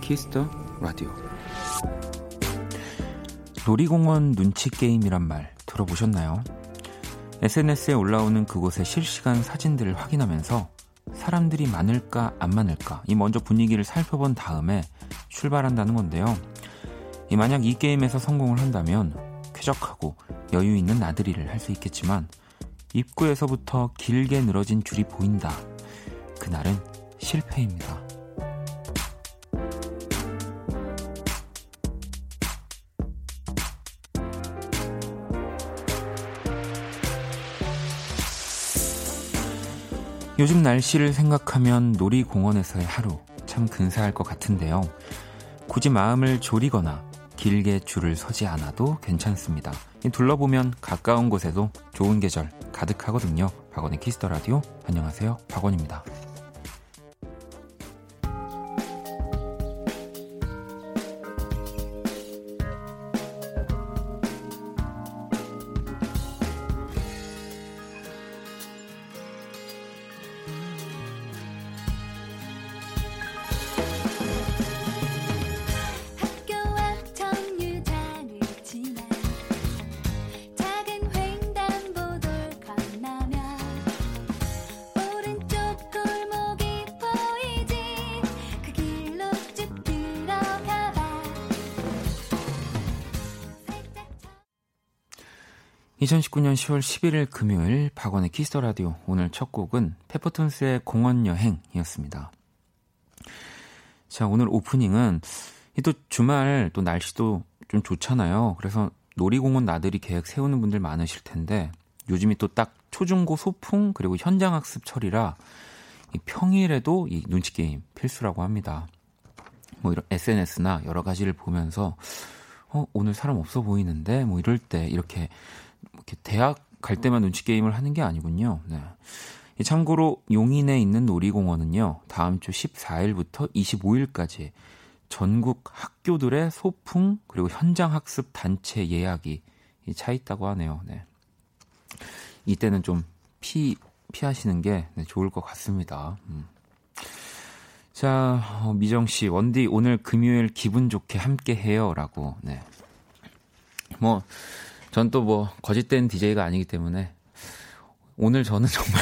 키스터 라디오. 놀이공원 눈치게임이란 말 들어보셨나요? SNS에 올라오는 그곳의 실시간 사진들을 확인하면서 사람들이 많을까 안 많을까 이 먼저 분위기를 살펴본 다음에 출발한다는 건데요. 만약 이 게임에서 성공을 한다면 쾌적하고 여유 있는 나들이를 할 수 있겠지만 입구에서부터 길게 늘어진 줄이 보인다. 그날은 실패입니다. 요즘 날씨를 생각하면 놀이공원에서의 하루 참 근사할 것 같은데요. 굳이 마음을 졸이거나 길게 줄을 서지 않아도 괜찮습니다. 둘러보면 가까운 곳에도 좋은 계절 가득하거든요. 박원의 키스 더 라디오. 안녕하세요. 박원입니다. 2019년 10월 11일 금요일 박원의 키스 더 라디오. 오늘 첫 곡은 페퍼톤스의 공원 여행이었습니다. 자, 오늘 오프닝은 또 주말 또 날씨도 좀 좋잖아요. 그래서 놀이공원 나들이 계획 세우는 분들 많으실 텐데 요즘이 또 딱 초중고 소풍 그리고 현장학습철이라 평일에도 이 눈치게임 필수라고 합니다. 뭐 이런 SNS나 여러 가지를 보면서 오늘 사람 없어 보이는데 뭐 이럴 때 이렇게 대학 갈 때만 눈치게임을 하는 게 아니군요. 네. 참고로 용인에 있는 놀이공원은요. 다음 주 14일부터 25일까지 전국 학교들의 소풍 그리고 현장학습 단체 예약이 차 있다고 하네요. 네. 이때는 좀 피하시는 게 좋을 것 같습니다. 자, 미정씨, 원디 오늘 금요일 기분 좋게 함께해요 라고. 네. 뭐 전 또 거짓된 DJ가 아니기 때문에 오늘 저는 정말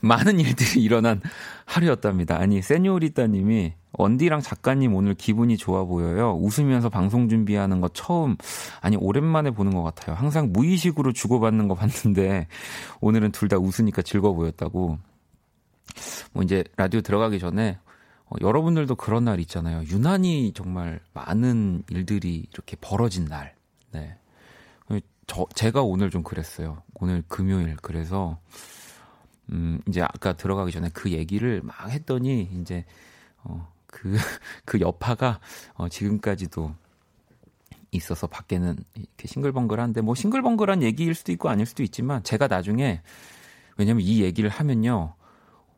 많은 일들이 일어난 하루였답니다. 아니, 세뇨리따님이 언디랑 작가님 오늘 기분이 좋아 보여요. 웃으면서 방송 준비하는 거 처음, 아니 오랜만에 보는 것 같아요. 항상 무의식으로 주고받는 거 봤는데 오늘은 둘 다 웃으니까 즐거워 보였다고. 뭐 이제 라디오 들어가기 전에 여러분들도 그런 날 있잖아요. 유난히 정말 많은 일들이 이렇게 벌어진 날. 네. 제가 오늘 좀 그랬어요. 오늘 금요일. 그래서 이제 아까 들어가기 전에 그 얘기를 막 했더니 이제 그 여파가 지금까지도 있어서 밖에는 이렇게 싱글벙글한데 뭐 싱글벙글한 얘기일 수도 있고 아닐 수도 있지만 제가 나중에 왜냐면 이 얘기를 하면요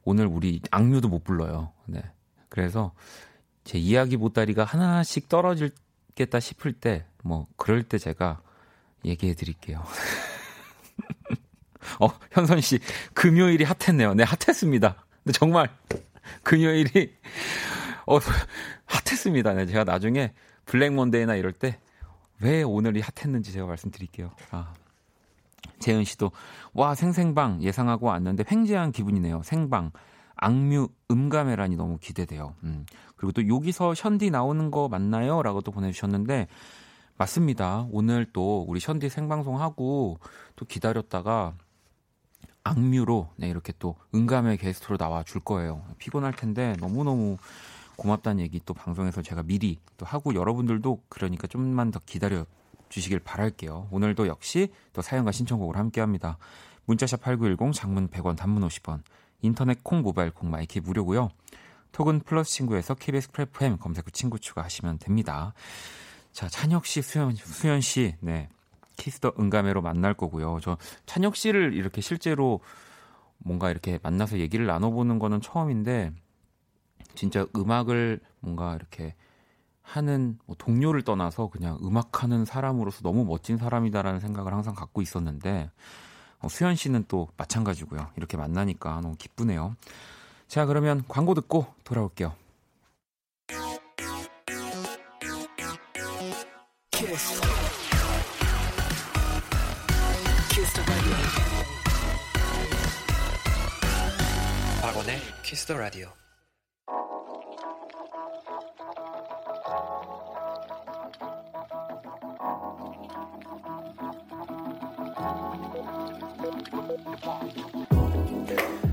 오늘 우리 악뮤도 못 불러요. 네. 그래서 제 이야기 보따리가 하나씩 떨어질겠다 싶을 때 뭐 그럴 때 제가 얘기해 드릴게요. 현선 씨, 금요일이 핫했네요. 네, 핫했습니다. 근데 정말 금요일이 핫했습니다. 네, 제가 나중에 블랙 먼데이나 이럴 때 왜 오늘이 핫했는지 제가 말씀드릴게요. 아, 재은 씨도 와 생생방 예상하고 왔는데 횡재한 기분이네요. 생방 악뮤 음감회란이 너무 기대돼요. 그리고 또 여기서 션디 나오는 거 맞나요? 라고 또 보내주셨는데. 맞습니다. 오늘 또 우리 션디 생방송하고 또 기다렸다가 악뮤로 네, 이렇게 또 응감의 게스트로 나와줄 거예요. 피곤할 텐데 너무너무 고맙다는 얘기 또 방송에서 제가 미리 또 하고 여러분들도 그러니까 좀만 더 기다려주시길 바랄게요. 오늘도 역시 또 사연과 신청곡을 함께합니다. 문자샵 8910 장문 100원 단문 50원 인터넷 콩 모바일 콩 마이키 무료고요. 톡은 플러스 친구에서 KBS 쿨FM 검색 후 친구 추가하시면 됩니다. 자, 찬혁 씨, 수연 씨, 네. 키스더 응감회로 만날 거고요. 저 찬혁 씨를 이렇게 실제로 뭔가 이렇게 만나서 얘기를 나눠보는 거는 처음인데, 진짜 음악을 뭔가 이렇게 하는 뭐 동료를 떠나서 그냥 음악하는 사람으로서 너무 멋진 사람이다라는 생각을 항상 갖고 있었는데, 수연 씨는 또 마찬가지고요. 이렇게 만나니까 너무 기쁘네요. 자, 그러면 광고 듣고 돌아올게요. 키스. 키스 더 라디오. 박원의 키스 더 라디오.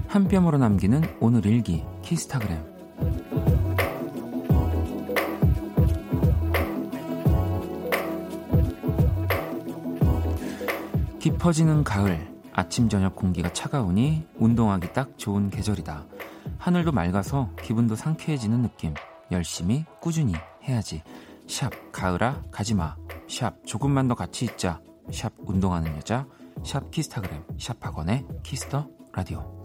한 뼘으로 남기는 오늘 일기 키스타그램. 깊어지는 가을, 아침 저녁 공기가 차가우니 운동하기 딱 좋은 계절이다. 하늘도 맑아서 기분도 상쾌해지는 느낌. 열심히 꾸준히 해야지. 샵 가을아 가지마. 샵 조금만 더 같이 있자. 샵 운동하는 여자. 샵 키스타그램. 샵 박원의 키스터 라디오.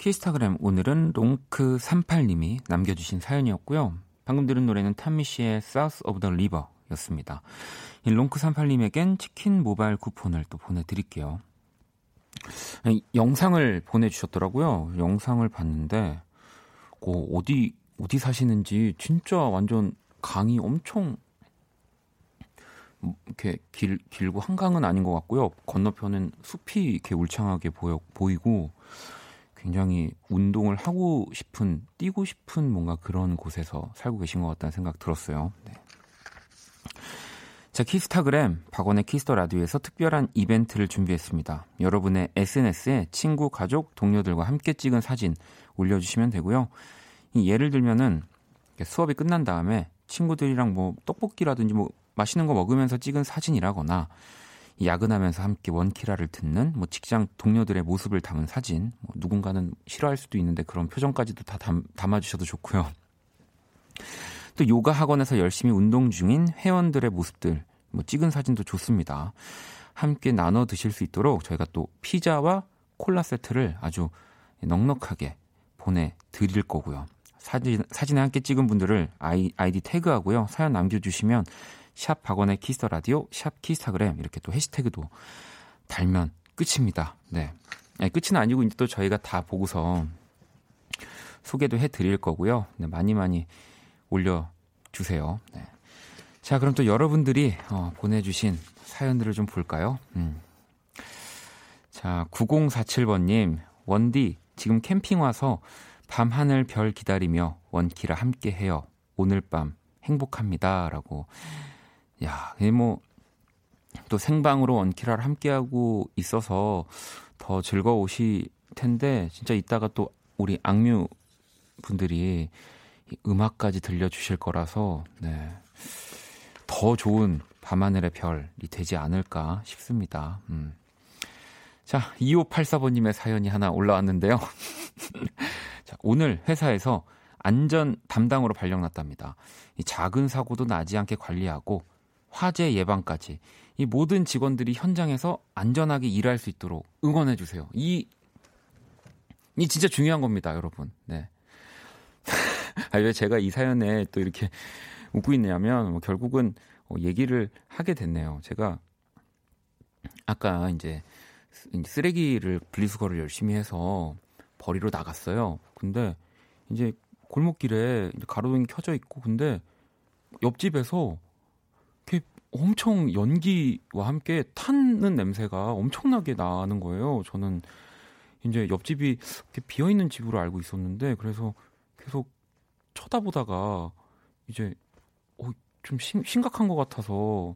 키스타그램 오늘은 롱크38님이 남겨주신 사연이었고요. 방금 들은 노래는 탄미씨의 South of the River 였습니다. 이 롱크38님에겐 치킨 모바일 쿠폰을 또 보내드릴게요. 영상을 보내주셨더라고요. 영상을 봤는데 어디 사시는지 진짜 완전 강이 엄청 이렇게 길고 한강은 아닌 것 같고요. 건너편은 숲이 이렇게 울창하게 보이고 굉장히 운동을 하고 싶은, 뛰고 싶은 뭔가 그런 곳에서 살고 계신 것 같다는 생각 들었어요. 네. 자, 키스타그램, 박원의 키스터 라디오에서 특별한 이벤트를 준비했습니다. 여러분의 SNS에 친구, 가족, 동료들과 함께 찍은 사진 올려주시면 되고요. 예를 들면은 수업이 끝난 다음에 친구들이랑 뭐 떡볶이라든지 뭐 맛있는 거 먹으면서 찍은 사진이라거나 야근하면서 함께 원키라를 듣는 뭐 직장 동료들의 모습을 담은 사진, 뭐 누군가는 싫어할 수도 있는데 그런 표정까지도 다 담아주셔도 좋고요. 또 요가 학원에서 열심히 운동 중인 회원들의 모습들 뭐 찍은 사진도 좋습니다. 함께 나눠 드실 수 있도록 저희가 또 피자와 콜라 세트를 아주 넉넉하게 보내드릴 거고요. 사진에 함께 찍은 분들을 아이디 태그하고요. 사연 남겨주시면 샵 박원의 키스터 라디오, 샵 키스타그램 이렇게 또 해시태그도 달면 끝입니다. 네, 아니, 끝은 아니고 이제 또 저희가 다 보고서 소개도 해드릴 거고요. 네, 많이 많이 올려주세요. 네. 자, 그럼 또 여러분들이 보내주신 사연들을 좀 볼까요? 자, 9047번님 원디 지금 캠핑 와서 밤하늘 별 기다리며 원키라 함께 해요. 오늘 밤 행복합니다라고. 야, 뭐 또 생방으로 원키라를 함께하고 있어서 더 즐거우실 텐데 진짜 이따가 또 우리 악뮤 분들이 음악까지 들려주실 거라서 네, 더 좋은 밤하늘의 별이 되지 않을까 싶습니다. 자, 2584번님의 사연이 하나 올라왔는데요. 자, 오늘 회사에서 안전 담당으로 발령났답니다. 이 작은 사고도 나지 않게 관리하고 화재 예방까지 이 모든 직원들이 현장에서 안전하게 일할 수 있도록 응원해 주세요. 이 진짜 중요한 겁니다, 여러분. 네. 아니, 왜 제가 이 사연에 또 이렇게 웃고 있냐면 뭐 결국은 얘기를 하게 됐네요. 제가 아까 이제 쓰레기를 분리수거를 열심히 해서 버리러 나갔어요. 근데 이제 골목길에 가로등이 켜져 있고 근데 옆집에서 엄청 연기와 함께 타는 냄새가 엄청나게 나는 거예요. 저는 이제 옆집이 비어있는 집으로 알고 있었는데 그래서 계속 쳐다보다가 이제 좀 심각한 것 같아서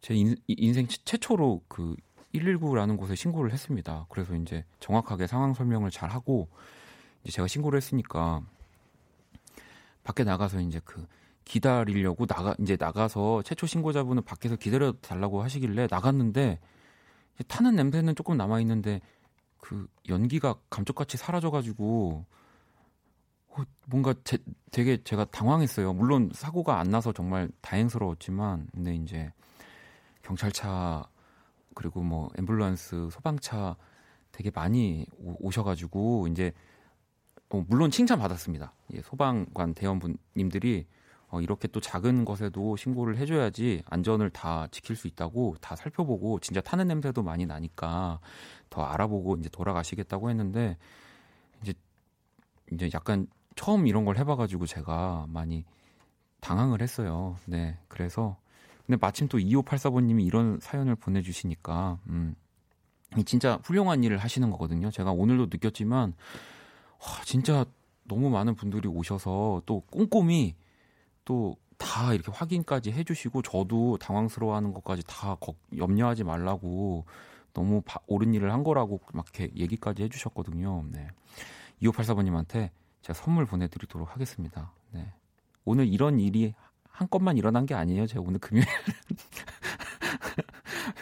제 인생 최초로 그 119라는 곳에 신고를 했습니다. 그래서 이제 정확하게 상황 설명을 잘 하고 이제 제가 신고를 했으니까 밖에 나가서 이제 그 기다리려고 나가서 최초 신고자분은 밖에서 기다려 달라고 하시길래 나갔는데 타는 냄새는 조금 남아 있는데 그 연기가 감쪽같이 사라져가지고 뭔가 되게 제가 당황했어요. 물론 사고가 안 나서 정말 다행스러웠지만, 근데 이제 경찰차 그리고 뭐 앰뷸런스, 소방차 되게 많이 오셔가지고 이제 물론 칭찬 받았습니다. 예, 소방관 대원분님들이 이렇게 또 작은 것에도 신고를 해줘야지 안전을 다 지킬 수 있다고 다 살펴보고 진짜 타는 냄새도 많이 나니까 더 알아보고 이제 돌아가시겠다고 했는데 이제 약간 처음 이런 걸 해봐가지고 제가 많이 당황을 했어요. 네, 그래서 근데 마침 또 2584번님이 이런 사연을 보내주시니까 진짜 훌륭한 일을 하시는 거거든요. 제가 오늘도 느꼈지만 진짜 너무 많은 분들이 오셔서 또 꼼꼼히 또 다 이렇게 확인까지 해주시고 저도 당황스러워하는 것까지 다 염려하지 말라고 너무 옳은 일을 한 거라고 막 이렇게 얘기까지 해주셨거든요. 네. 2584번님한테 제가 선물 보내드리도록 하겠습니다. 네. 오늘 이런 일이 한 건만 일어난 게 아니에요. 제가 오늘 금요일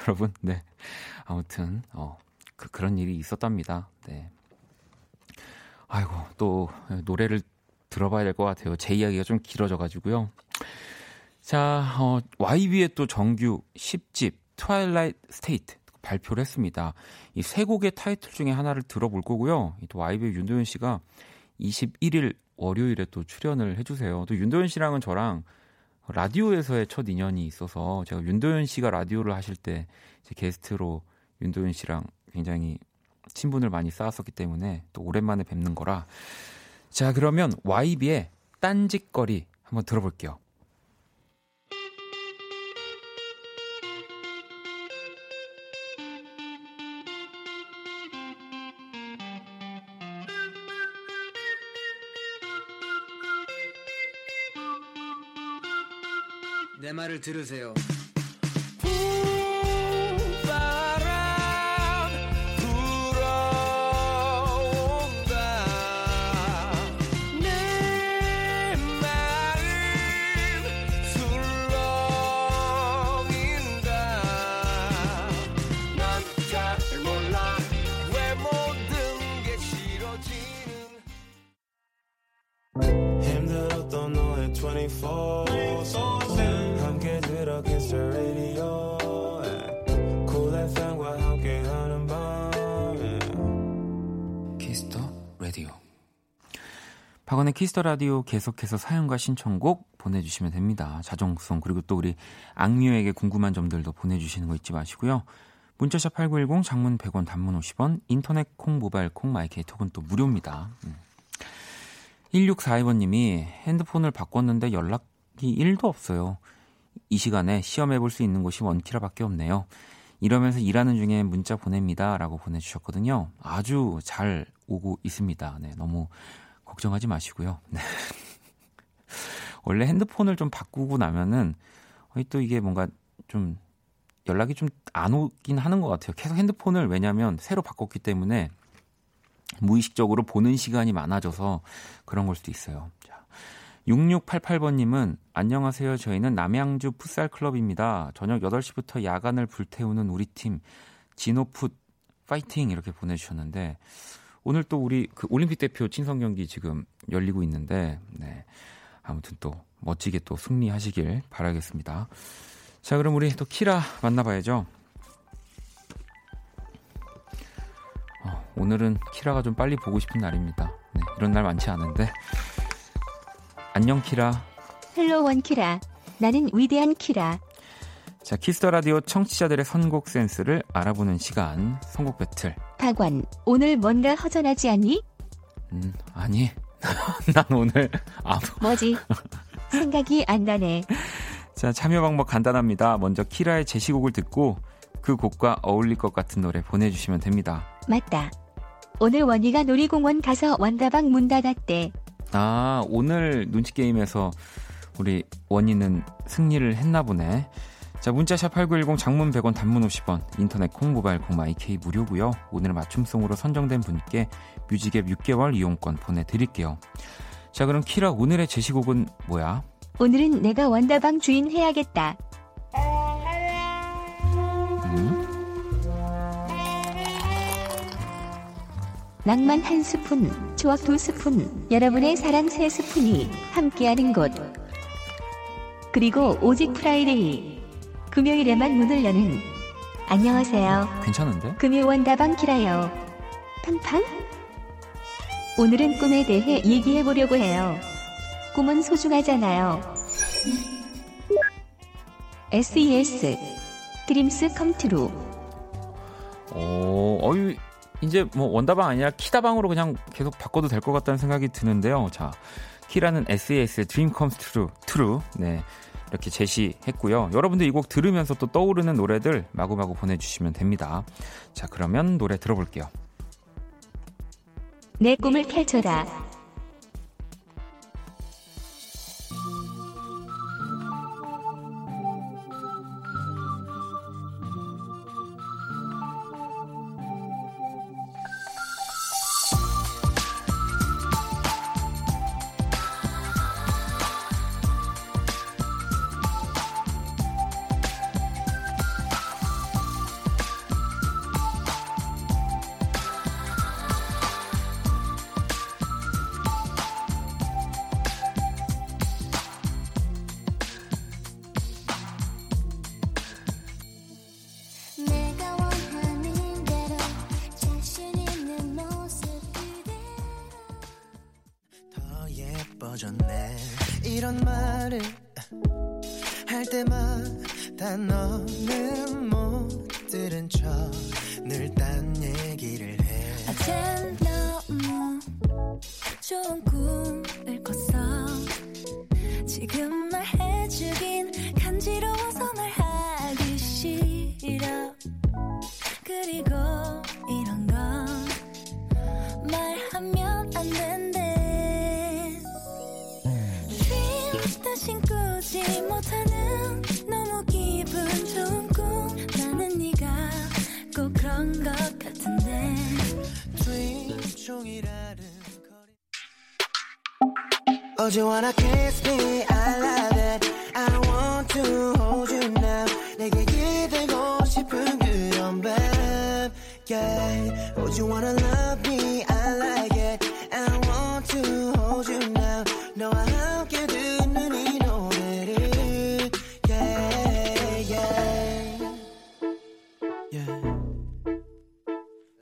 여러분, 네. 아무튼 그런 일이 있었답니다. 네. 아이고, 또 노래를 들어봐야 될 것 같아요. 제 이야기가 좀 길어져가지고요. 자, YB의 또 정규 10집 트와일라이트 스테이트 발표를 했습니다. 이 세 곡의 타이틀 중에 하나를 들어볼 거고요. 또 YB의 윤도연 씨가 21일 월요일에 또 출연을 해주세요. 또 윤도연 씨랑은 저랑 라디오에서의 첫 인연이 있어서 제가 윤도연 씨가 라디오를 하실 때 제 게스트로 윤도연 씨랑 굉장히 친분을 많이 쌓았었기 때문에 또 오랜만에 뵙는 거라. 자, 그러면 YB의 딴짓거리 한번 들어볼게요. 내 말을 들으세요. 박원의 키스터라디오 계속해서 사연과 신청곡 보내주시면 됩니다. 자정송 그리고 또 우리 악뮤에게 궁금한 점들도 보내주시는 거 잊지 마시고요. 문자샵 8910 장문 100원 단문 50원 인터넷 콩 모바일 콩 마이케이톡은 또 무료입니다. 1642번님이 핸드폰을 바꿨는데 연락이 1도 없어요. 이 시간에 시험해볼 수 있는 곳이 원키라밖에 없네요. 이러면서 일하는 중에 문자 보냅니다 라고 보내주셨거든요. 아주 잘 오고 있습니다. 네, 너무 걱정하지 마시고요. 원래 핸드폰을 좀 바꾸고 나면은 또 이게 뭔가 좀 연락이 좀 안 오긴 하는 것 같아요. 계속 핸드폰을 왜냐하면 새로 바꿨기 때문에 무의식적으로 보는 시간이 많아져서 그런 걸 수도 있어요. 자, 6688번님은 안녕하세요. 저희는 남양주 풋살클럽입니다. 저녁 8시부터 야간을 불태우는 우리 팀 진호풋 파이팅 이렇게 보내주셨는데 오늘 또 우리 그 올림픽 대표 친선 경기 지금 열리고 있는데, 네. 아무튼 또 멋지게 또 승리하시길 바라겠습니다. 자, 그럼 우리 또 키라 만나봐야죠. 오늘은 키라가 좀 빨리 보고 싶은 날입니다. 네, 이런 날 많지 않은데. 안녕, 키라. 헬로, 원 키라. 나는 위대한 키라. 자, 키스더 라디오 청취자들의 선곡 센스를 알아보는 시간, 선곡 배틀. 박원, 오늘 뭔가 허전하지 않니? 아니. 난 오늘 아무. 뭐지? 생각이 안 나네. 자, 참여 방법 간단합니다. 먼저 키라의 제시곡을 듣고 그 곡과 어울릴 것 같은 노래 보내주시면 됩니다. 맞다. 오늘 원희가 놀이공원 가서 왕다방 문 닫았대. 아, 오늘 눈치게임에서 우리 원희는 승리를 했나 보네. 자, 문자샵 8910 장문 100원 단문 50원 인터넷 콩 모바일 콩 마이K 무료고요. 오늘 맞춤송으로 선정된 분께 뮤직앱 6개월 이용권 보내드릴게요. 자, 그럼 키라 오늘의 제시곡은 뭐야? 오늘은 내가 원다방 주인 해야겠다. 낭만 1스푼, 추억 2스푼, 여러분의 사랑 3스푼이 함께하는 곳. 그리고 오직 프라이데이, 금요일에만 문을 여는. 안녕하세요. 괜찮은데? 금요 원다방 키라요. 팡팡? 오늘은 꿈에 대해 얘기해보려고 해요. 꿈은 소중하잖아요. S.E.S. 드림스 컴트루. 어이. 이제 뭐 원다방 아니라 키다방으로 그냥 계속 바꿔도 될 것 같다는 생각이 드는데요. 자, 키라는 S.E.S. Dream Comes True, 네, 이렇게 제시했고요. 여러분들 이 곡 들으면서 또 떠오르는 노래들 마구마구 보내주시면 됩니다. 자, 그러면 노래 들어볼게요. 내 꿈을 펼쳐라. 이런 말을 할 때마다 너는 못 들은 척 늘 딴 얘기를 해. 어젠 너무 좋은 꿈을 꿨어. 지금 말해주긴 간지러워서 말하기 싫어. 그리고 이런 거 말하면 안 된대. 다신 꾸지 못하는 너무 기분 좋은 꿈. 나는 네가 꼭 그런 것 같은데. Dream 종이라는 거리. Oh, you wanna kiss me? I love it. I want to hold you now. 내게 기대고 싶은 그런 밤. Yeah. Oh, you wanna love me? I like it. I want to hold you now. 너와 함께 듣는 이 노래를 yeah, yeah, yeah.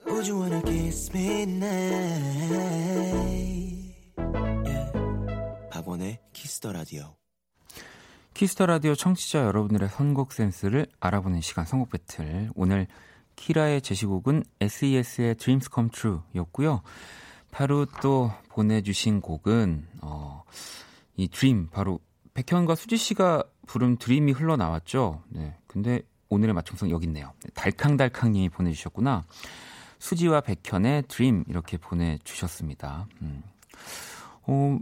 Would you wanna kiss me now yeah. 박원의 키스더라디오. 키스더라디오 청취자 여러분들의 선곡 센스를 알아보는 시간, 선곡 배틀. 오늘 키라의 제시곡은 S.E.S의 Dreams Come True 였고요. 바로 또 보내주신 곡은 이 드림, 바로 백현과 수지씨가 부른 드림이 흘러나왔죠. 네, 근데 오늘의 맞춤성 여기 있네요. 달캉달캉님이 보내주셨구나. 수지와 백현의 드림 이렇게 보내주셨습니다.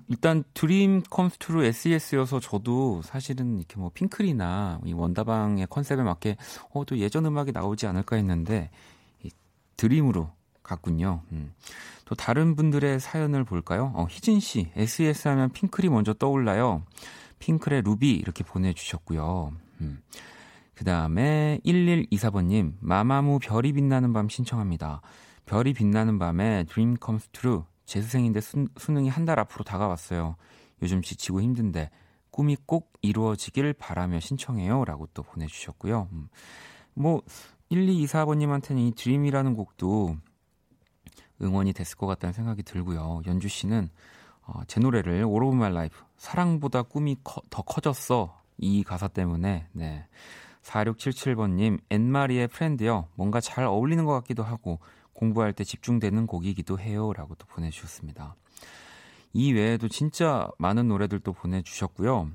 일단 드림 컴스 트루 S.E.S여서 저도 사실은 이렇게 뭐 핑클이나 이 원다방의 컨셉에 맞게 또 예전 음악이 나오지 않을까 했는데 이 드림으로 같군요. 또 다른 분들의 사연을 볼까요? 희진씨, S.E.S 하면 핑클이 먼저 떠올라요. 핑클의 루비 이렇게 보내주셨고요. 그 다음에 1124번님, 마마무 별이 빛나는 밤 신청합니다. 별이 빛나는 밤에 Dream Comes True. 재수생인데 수능이 한 달 앞으로 다가왔어요. 요즘 지치고 힘든데 꿈이 꼭 이루어지길 바라며 신청해요. 라고 또 보내주셨고요. 뭐 1224번님한테는 이 드림이라는 곡도 응원이 됐을 것 같다는 생각이 들고요. 연주 씨는 제 노래를 All of My Life, 사랑보다 꿈이 더 커졌어, 이 가사 때문에. 네. 4677번님, 앤마리의 프렌드요. 뭔가 잘 어울리는 것 같기도 하고 공부할 때 집중되는 곡이기도 해요. 라고 또 보내주셨습니다. 이 외에도 진짜 많은 노래들도 보내주셨고요.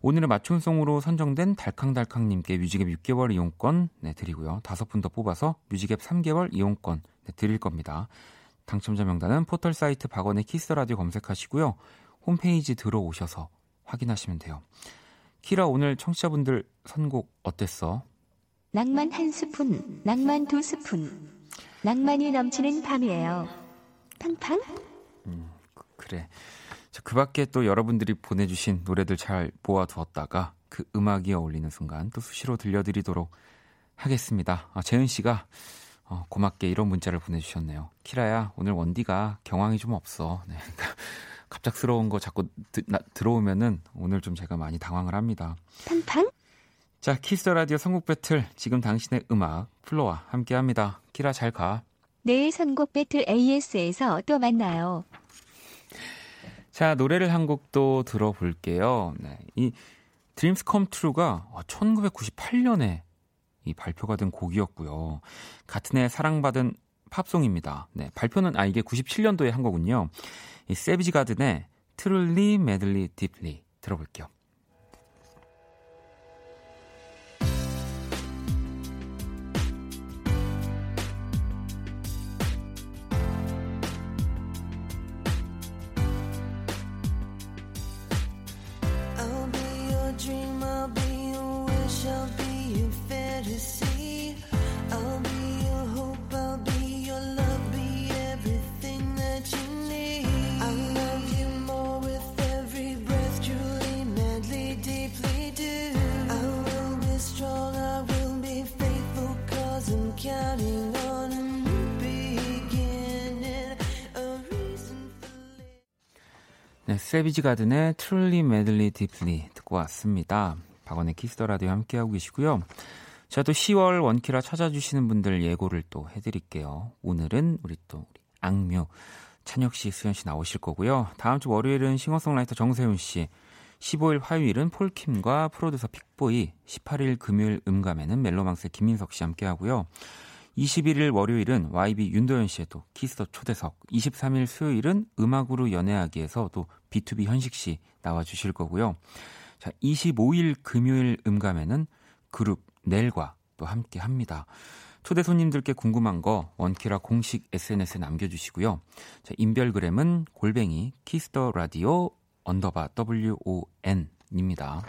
오늘의 맞춤송으로 선정된 달캉달캉님께 뮤직앱 6개월 이용권 네, 드리고요. 5분 더 뽑아서 뮤직앱 3개월 이용권 네, 드릴 겁니다. 당첨자 명단은 포털 사이트 박원의 키스라디오 검색하시고요. 홈페이지 들어오셔서 확인하시면 돼요. 키라, 오늘 청취자분들 선곡 어땠어? 낭만 1스푼, 낭만 2스푼, 낭만이 넘치는 밤이에요. 팡팡? 그래. 그 밖에 또 여러분들이 보내주신 노래들 잘 모아두었다가 그 음악이 어울리는 순간 또 수시로 들려드리도록 하겠습니다. 아, 재은씨가 고맙게 이런 문자를 보내주셨네요. 키라야, 오늘 원디가 경황이 좀 없어. 네, 그러니까 갑작스러운 거 자꾸 들어오면은 오늘 좀 제가 많이 당황을 합니다. 팡팡. 자, 키스 더 라디오 선곡 배틀, 지금 당신의 음악 플로와 함께합니다. 키라, 잘 가. 내일 선곡 배틀 AS에서 또 만나요. 자, 노래를 한 곡도 들어볼게요. 네, 이 Dreams Come True가 1998년에 이 발표가 된 곡이었고요. 같은 해 사랑받은 팝송입니다. 네, 발표는 이게 97년도에 한 거군요. 이 세비지 가든의 Truly, Madly, Deeply 들어볼게요. 네, 세비지 가든의 Truly, Madly, Deeply 듣고 왔습니다. 박원의 키스 더 라디오 함께하고 계시고요. 제가 또 10월 원키라 찾아주시는 분들 예고를 또 해드릴게요. 오늘은 우리 악뮤 찬혁 씨, 수연 씨 나오실 거고요. 다음 주 월요일은 싱어송라이터 정세훈 씨, 15일 화요일은 폴킴과 프로듀서 픽보이, 18일 금요일 음감에는 멜로망스의 김민석 씨 함께하고요. 21일 월요일은 YB 윤도연 씨의 또 키스 더 초대석, 23일 수요일은 음악으로 연애하기에서 또 BTOB 현식 씨 나와주실 거고요. 자, 25일 금요일 음감에는 그룹 넬과 또 함께합니다. 초대 손님들께 궁금한 거 원키라 공식 SNS에 남겨주시고요. 자, 인별그램은 @ 키스 더 라디오 _WON입니다.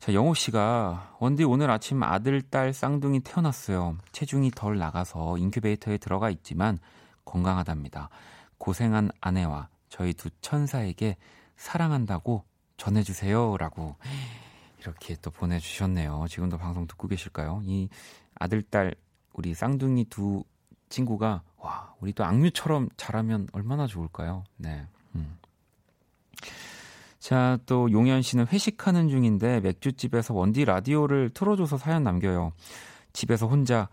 자, 영호 씨가 원디 오늘 아침 아들, 딸 쌍둥이 태어났어요. 체중이 덜 나가서 인큐베이터에 들어가 있지만 건강하답니다. 고생한 아내와 저희 두 천사에게 사랑한다고 전해주세요. 라고 이렇게 또 보내주셨네요. 지금도 방송 듣고 계실까요? 이 아들, 딸, 우리 쌍둥이 두 친구가 와, 우리 또 악뮤처럼 잘하면 얼마나 좋을까요? 네. 자, 또 용현 씨는 회식하는 중인데 맥주집에서 원디 라디오를 틀어줘서 사연 남겨요. 집에서 혼자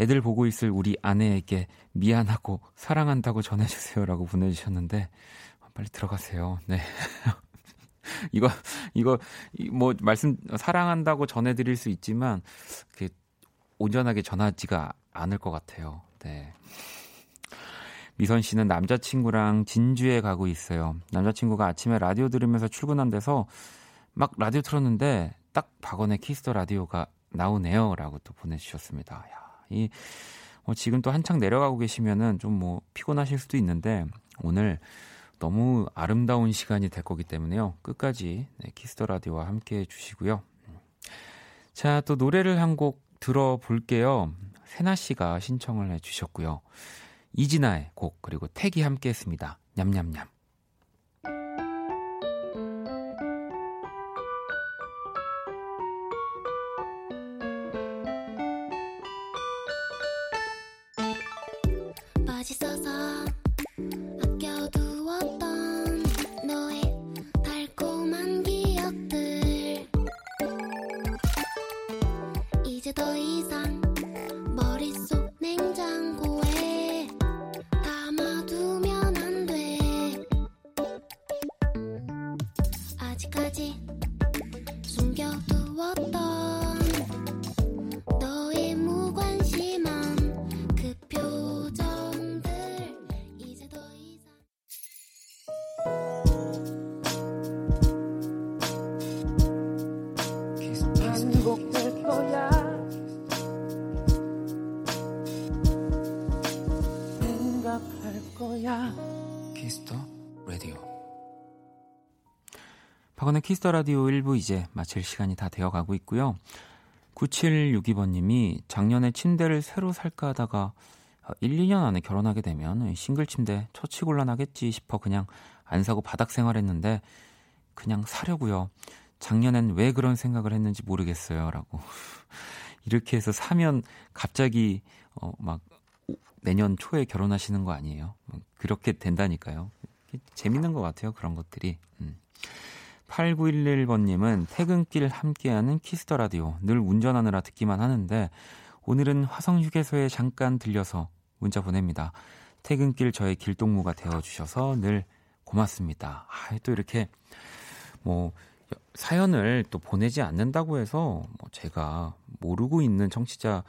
애들 보고 있을 우리 아내에게 미안하고 사랑한다고 전해주세요라고 보내주셨는데 빨리 들어가세요. 네. 이거 뭐 말씀 사랑한다고 전해드릴 수 있지만 온전하게 전하지가 않을 것 같아요. 네. 미선 씨는 남자친구랑 진주에 가고 있어요. 남자친구가 아침에 라디오 들으면서 출근한 데서 막 라디오 틀었는데 딱 박원의 키스 더 라디오가 나오네요. 라고 또 보내주셨습니다. 야, 지금 또 한창 내려가고 계시면은 좀 피곤하실 수도 있는데 오늘 너무 아름다운 시간이 될 거기 때문에요. 끝까지 네, 키스 더 라디오와 함께 해주시고요. 자, 또 노래를 한 곡 들어볼게요. 세나 씨가 신청을 해주셨고요. 이진아의 곡, 그리고 태기 함께 했습니다. 냠냠냠. 박원의 키스 더 라디오 1부 이제 마칠 시간이 다 되어가고 있고요. 9762번님이 작년에 침대를 새로 살까 하다가 1, 2년 안에 결혼하게 되면 싱글 침대 처치곤란하겠지 싶어 그냥 안 사고 바닥 생활했는데 그냥 사려고요. 작년엔 왜 그런 생각을 했는지 모르겠어요. 라고 이렇게 해서 사면 갑자기 막 내년 초에 결혼하시는 거 아니에요? 그렇게 된다니까요. 재밌는 것 같아요. 그런 것들이. 8911번님은 퇴근길 함께하는 키스더라디오 늘 운전하느라 듣기만 하는데 오늘은 화성휴게소에 잠깐 들려서 문자 보냅니다. 퇴근길 저의 길동무가 되어주셔서 늘 고맙습니다. 또 이렇게 뭐 사연을 또 보내지 않는다고 해서 뭐 제가 모르고 있는 청취자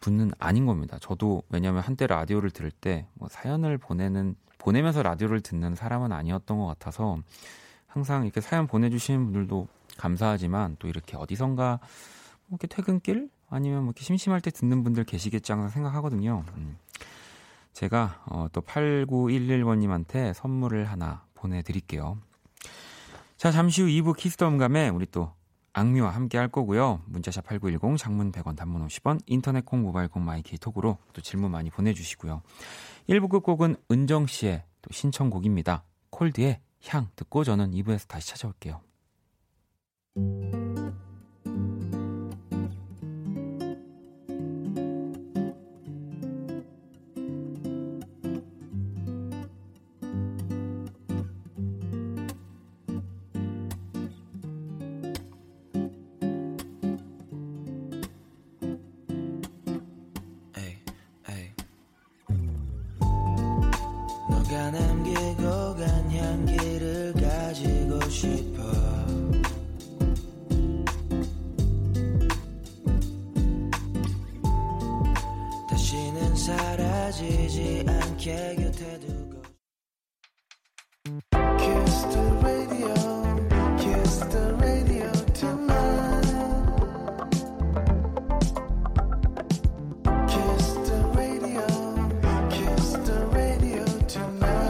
분은 아닌 겁니다. 저도 왜냐하면 한때 라디오를 들을 때 뭐 사연을 보내면서 라디오를 듣는 사람은 아니었던 것 같아서 항상 이렇게 사연 보내주시는 분들도 감사하지만 또 이렇게 어디선가 이렇게 퇴근길 아니면 뭐 이렇게 심심할 때 듣는 분들 계시겠지 항상 생각하거든요. 제가 또 8911번님한테 선물을 하나 보내드릴게요. 자, 잠시 후 2부 키스덤감에 우리 또 악뮤와 함께 할 거고요. 문자샵 8910, 장문 100원, 단문 50원, 인터넷 콩, 모바일 콩, 마이키 톡으로 또 질문 많이 보내주시고요. 1부 끝곡은 은정 씨의 또 신청곡입니다. 콜드의 향 듣고 저는 2부에서 다시 찾아올게요. 남기고 간 향기를 가지고 싶어 다시는 사라지지 않게 곁에 두고 Kiss the radio, kiss the radio tonight Kiss the radio, kiss the radio tonight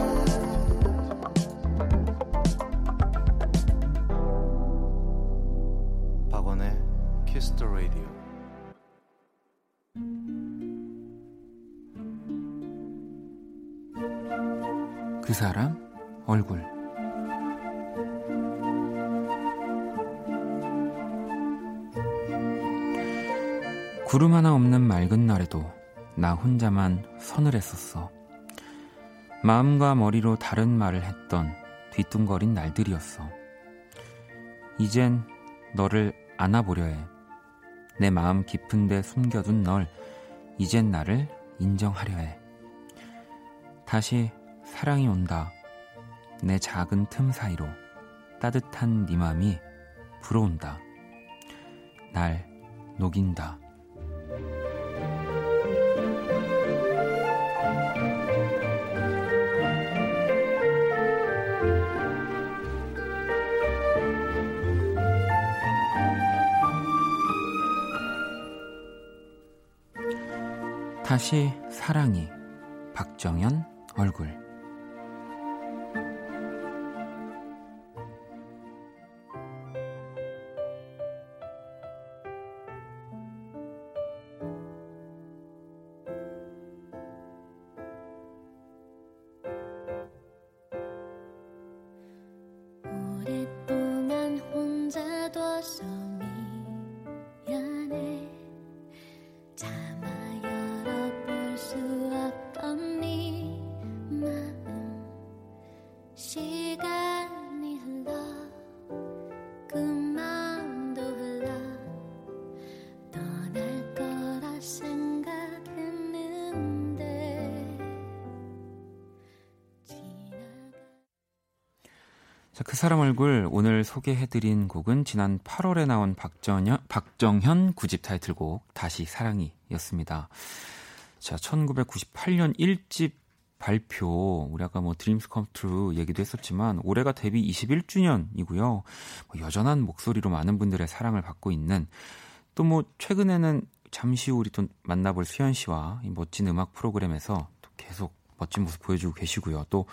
그 사람 얼굴 구름 하나 없는 맑은 날에도 나 혼자만 서늘했었어. 마음과 머리로 다른 말을 했던 뒤뚱거린 날들이었어. 이젠 너를 안아보려 해. 내 마음 깊은 데 숨겨둔 널 이젠 나를 인정하려 해. 다시 사랑이 온다. 내 작은 틈 사이로 따뜻한 네 맘이 불어온다. 날 녹인다. 다시 사랑이 박정현 얼굴. 그 사람 얼굴 오늘 소개해드린 곡은 지난 8월에 나온 박정현 9집 타이틀곡 다시 사랑이 였습니다. 자, 1998년 1집 발표 우리 아까 뭐 드림스 컴 트루 얘기도 했었지만 올해가 데뷔 21주년이고요. 여전한 목소리로 많은 분들의 사랑을 받고 있는 또 뭐 최근에는 잠시 후 우리 또 만나볼 수연 씨와 이 멋진 음악 프로그램에서 또 계속 멋진 모습 보여주고 계시고요. 또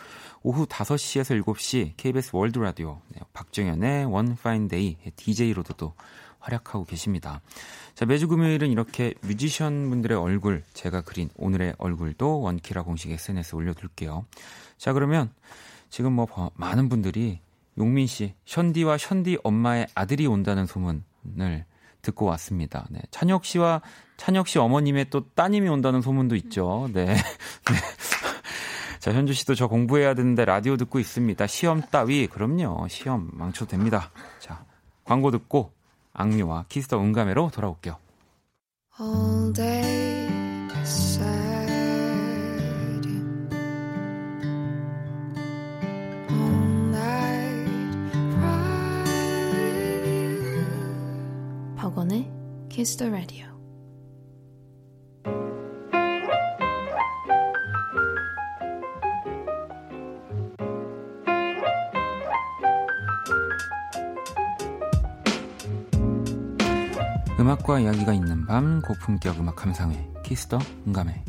오후 5시에서 7시 KBS 월드라디오 박정현의 One Fine Day DJ로도 또 활약하고 계십니다. 자, 매주 금요일은 이렇게 뮤지션분들의 얼굴 제가 그린 오늘의 얼굴도 원키라 공식 SNS에 올려둘게요. 자, 그러면 지금 뭐 많은 분들이 용민 씨, 션디와 션디 엄마의 아들이 온다는 소문을 듣고 왔습니다. 네. 찬혁 씨와 찬혁 씨 어머님의 또 따님이 온다는 소문도 있죠. 네. 자, 현주 씨도 저 공부해야 되는데 라디오 듣고 있습니다. 시험 따위, 그럼요. 시험 망쳐도 됩니다. 자, 광고 듣고 악뮤와 키스더 응감회로 돌아올게요. All day sad, all night cry. 박원의 Kiss the Radio. 음악과 이야기가 있는 밤, 고품격 음악 감상회, 키스더 응감회.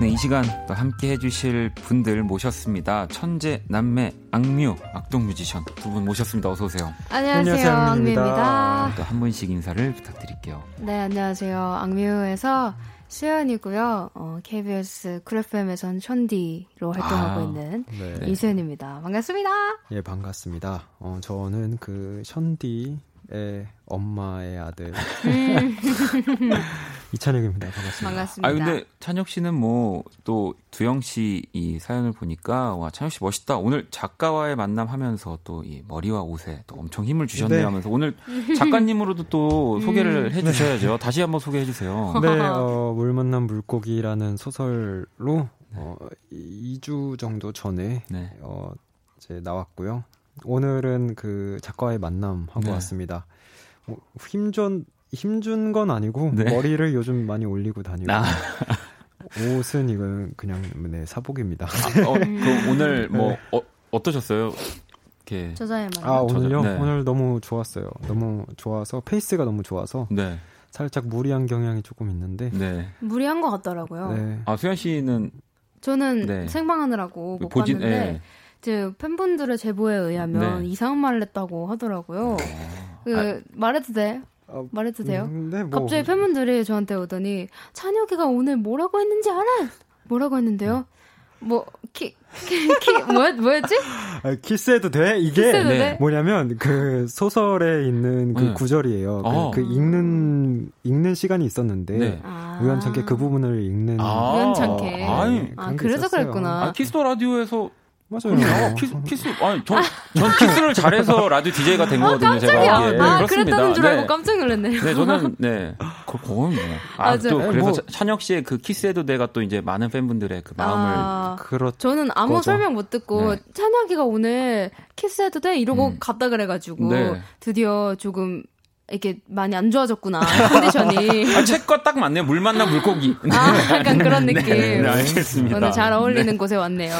네, 이 시간 또 함께 해주실 분들 모셨습니다. 천재, 남매, 악뮤, 악동 뮤지션 두 분 모셨습니다. 어서 오세요. 안녕하세요, 악뮤입니다. 또 한 분씩 인사를 부탁드릴게요. 네, 안녕하세요. 악뮤에서 수연이고요. KBS 쿨FM에선 션디로 활동하고 있는 네. 이수연입니다. 반갑습니다. 예, 반갑습니다. 저는 그 션디의 엄마의 아들 이찬혁입니다. 반갑습니다. 반갑습니다. 아 근데 찬혁 씨는 뭐 또 두영 씨 이 사연을 보니까 와 찬혁 씨 멋있다. 오늘 작가와의 만남하면서 또 이 머리와 옷에 또 엄청 힘을 주셨네요. 네. 하면서 오늘 작가님으로도 또 소개를 해주셔야죠. 다시 한번 소개해 주세요. 네, 물 만난 물고기라는 소설로 2주 정도 전에 네. 이제 나왔고요. 오늘은 그 작가와의 만남 하고 네. 왔습니다. 힘준 건 아니고 네. 머리를 요즘 많이 올리고 다니고 옷은 이건 그냥 네, 사복입니다. 그럼 오늘 뭐 어떠셨어요? 이렇게 저자의 말. 아 오늘요? 네. 오늘 너무 좋았어요. 너무 좋아서 페이스가 너무 좋아서 네. 살짝 무리한 경향이 조금 있는데 네. 무리한 것 같더라고요. 네. 아 수현 씨는 저는 네. 생방하느라고 못 봤는데 네. 즉 팬분들의 제보에 의하면 네. 이상한 말을 했다고 하더라고요. 말해도 돼? 말해도 돼요? 네, 뭐. 갑자기 팬분들이 저한테 오더니 찬혁이가 오늘 뭐라고 했는지 알아? 뭐라고 했는데요? 뭐 뭐였지? 키스해도 돼? 이게 키스해도 네. 돼? 뭐냐면 그 소설에 있는 그 구절이에요. 그 읽는 시간이 있었는데 네. 우연찮게 그 부분을 읽는 우연찮게. 그래서 그랬구나. 키스도 라디오에서 맞아요. 키스 아니 전 키스를 잘해서 라디오 DJ가 된 거거든요. 깜짝이야. 제가. 예, 그랬다는 줄 알고 네. 깜짝 놀랐네요. 네, 저는 네. 또 그래서 뭐. 찬혁 씨의 그 키스해도 내가 또 이제 많은 팬분들의 그 마음을 그렇죠. 저는 아무 거죠. 설명 못 듣고 네. 찬혁이가 오늘 키스해도 돼 이러고 갔다 그래가지고 네. 드디어 조금. 이렇게 많이 안 좋아졌구나 컨디션이. 아, 책과 딱 맞네요. 물 만난 물고기. 네. 약간 그런 느낌. 네, 알겠습니다. 오늘 잘 어울리는 네. 곳에 왔네요.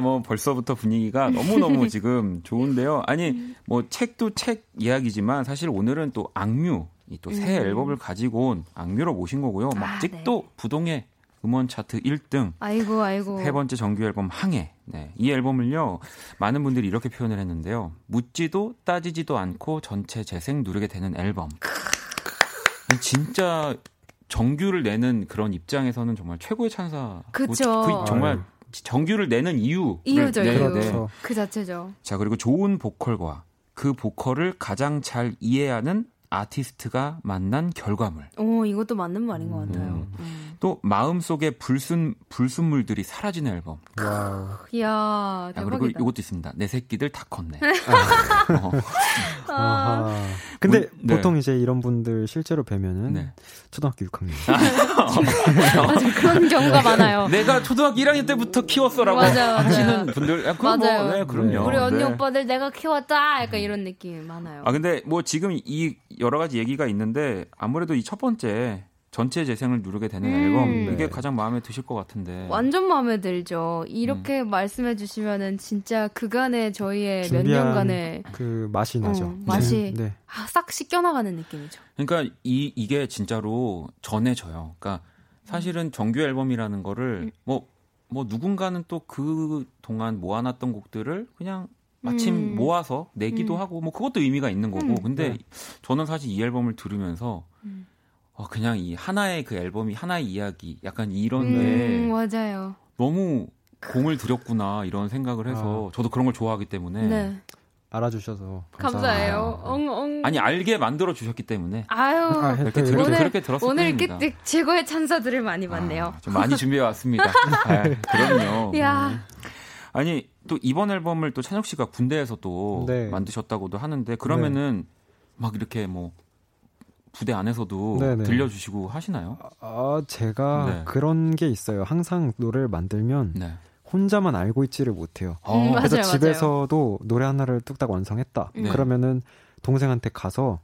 뭐 벌써부터 분위기가 너무너무 지금 좋은데요. 아니 뭐 책도 책 이야기지만 사실 오늘은 또 악뮤 이 또 새 앨범을 가지고 온 악뮤로 모신 거고요. 막직도 네. 부동의 음원 차트 1등. 아이고. 세 번째 정규 앨범 항해. 네. 이 앨범을요. 많은 분들이 이렇게 표현을 했는데요. 묻지도 따지지도 않고 전체 재생 누르게 되는 앨범. 진짜 정규를 내는 그런 입장에서는 정말 최고의 찬사. 그렇죠. 정말 정규를 내는 이유죠. 네, 이유. 네. 그 자체죠. 자, 그리고 좋은 보컬과 그 보컬을 가장 잘 이해하는 아티스트가 만난 결과물. 오, 이것도 맞는 말인 것 같아요. 또 마음속의 불순물들이 사라지는 앨범. 이야, 대박이다. 그리고 이것도 있습니다. 내 새끼들 다 컸네. 근데 네. 보통 이제 이런 분들 실제로 뵈면은 네. 초등학교 6학년. 그런 경우가 많아요. 내가 초등학교 1학년 때부터 키웠어라고 하시는 분들. 맞아요. 네, 그럼요. 우리 언니 네. 오빠들 내가 키웠다. 약간 이런 느낌 많아요. 아 근데 뭐 지금 이 여러 가지 얘기가 있는데 아무래도 이 첫 번째 전체 재생을 누르게 되는 앨범 이게 네. 가장 마음에 드실 것 같은데 완전 마음에 들죠. 이렇게 말씀해 주시면은 진짜 그간의 저희의 몇 년간의 그 맛이 나죠. 맛이 네. 싹 씻겨나가는 느낌이죠. 그러니까 이게 진짜로 전해져요. 그러니까 사실은 정규 앨범이라는 거를 뭐 누군가는 또 그 동안 모아놨던 곡들을 그냥 마침 모아서 내기도 하고 뭐 그것도 의미가 있는 거고 근데 네. 저는 사실 이 앨범을 들으면서 그냥 이 하나의 그 앨범이 하나의 이야기 약간 이런 게 맞아요. 너무 공을 들였구나 이런 생각을 해서 저도 그런 걸 좋아하기 때문에 네. 알아주셔서 감사해요. 엉엉. 아니 알게 만들어 주셨기 때문에 아유 이렇게 그렇게 들었을 오늘 뿐입니다. 이렇게 최고의 찬사들을 많이 봤네요. 좀 많이 준비해 왔습니다. 그럼요. 야. 아니 또 이번 앨범을 또 찬혁 씨가 군대에서 또 네. 만드셨다고도 하는데 그러면은 네. 막 이렇게 뭐 부대 안에서도 네네. 들려주시고 하시나요? 제가 네. 그런 게 있어요. 항상 노래를 만들면 네. 혼자만 알고 있지를 못해요. 그래서 맞아요, 집에서도 맞아요. 노래 하나를 뚝딱 완성했다. 네. 그러면은 동생한테 가서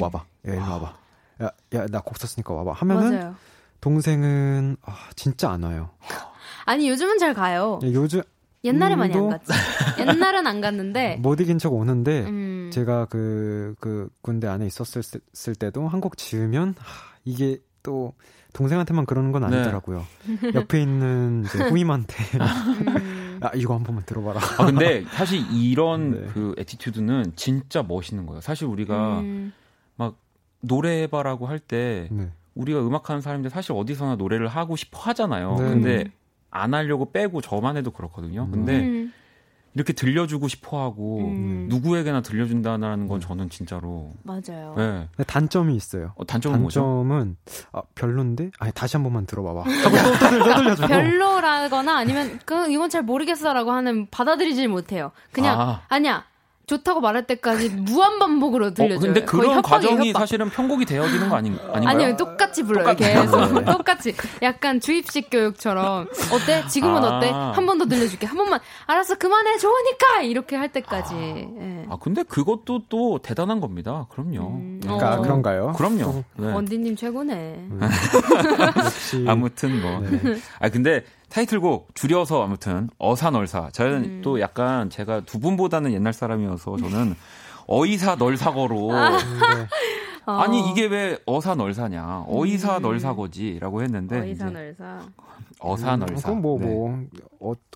와봐. 야, 일로 와봐. 야, 나 곡 썼으니까 와봐. 하면은 맞아요. 동생은 진짜 안 와요. 아니 요즘은 잘 가요. 요즘 옛날에 많이 안 갔지. 옛날은 안 갔는데 못 이긴 척 오는데 제가 그 군대 안에 있었을 때도 한 곡 지으면 이게 또 동생한테만 그러는 건 아니더라고요. 네. 옆에 있는 이제 후임한테 이거 한 번만 들어봐라. 근데 사실 이런 네. 그 애티튜드는 진짜 멋있는 거예요. 사실 우리가 막 노래해봐라고 할 때 네. 우리가 음악하는 사람인데 사실 어디서나 노래를 하고 싶어 하잖아요. 네. 근데 안 하려고 빼고 저만 해도 그렇거든요. 근데 이렇게 들려주고 싶어하고 누구에게나 들려준다는 건 저는 진짜로 맞아요. 네. 단점이 있어요. 단점은 뭐죠? 단점은 별론데? 아니 다시 한 번만 들어봐봐. 또 들려주고 별로라거나 아니면 이건 잘 모르겠어라고 하는 받아들이질 못해요. 그냥 아니야. 좋다고 말할 때까지 무한 반복으로 들려줘요. 근데 그런 과정이 협박. 사실은 편곡이 되어지는 거 아닌가요? 아니요, 똑같이 불러요. 계속 똑같이. 약간 주입식 교육처럼 어때? 지금은 어때? 한 번 더 들려줄게. 한 번만. 알았어, 그만해. 좋으니까 이렇게 할 때까지. 예. 근데 그것도 또 대단한 겁니다. 그럼요. 그러니까 그런가요? 그럼요. 네. 원디님 최고네. 아무튼 뭐. 네. 근데. 타이틀곡 줄여서 아무튼 어사널사. 저는 또 약간 제가 두 분보다는 옛날 사람이어서 저는 어이사널사거로 아니 이게 왜 어사널사냐 어이사널사거지라고 했는데 어이사널사 어사널사 그건 뭐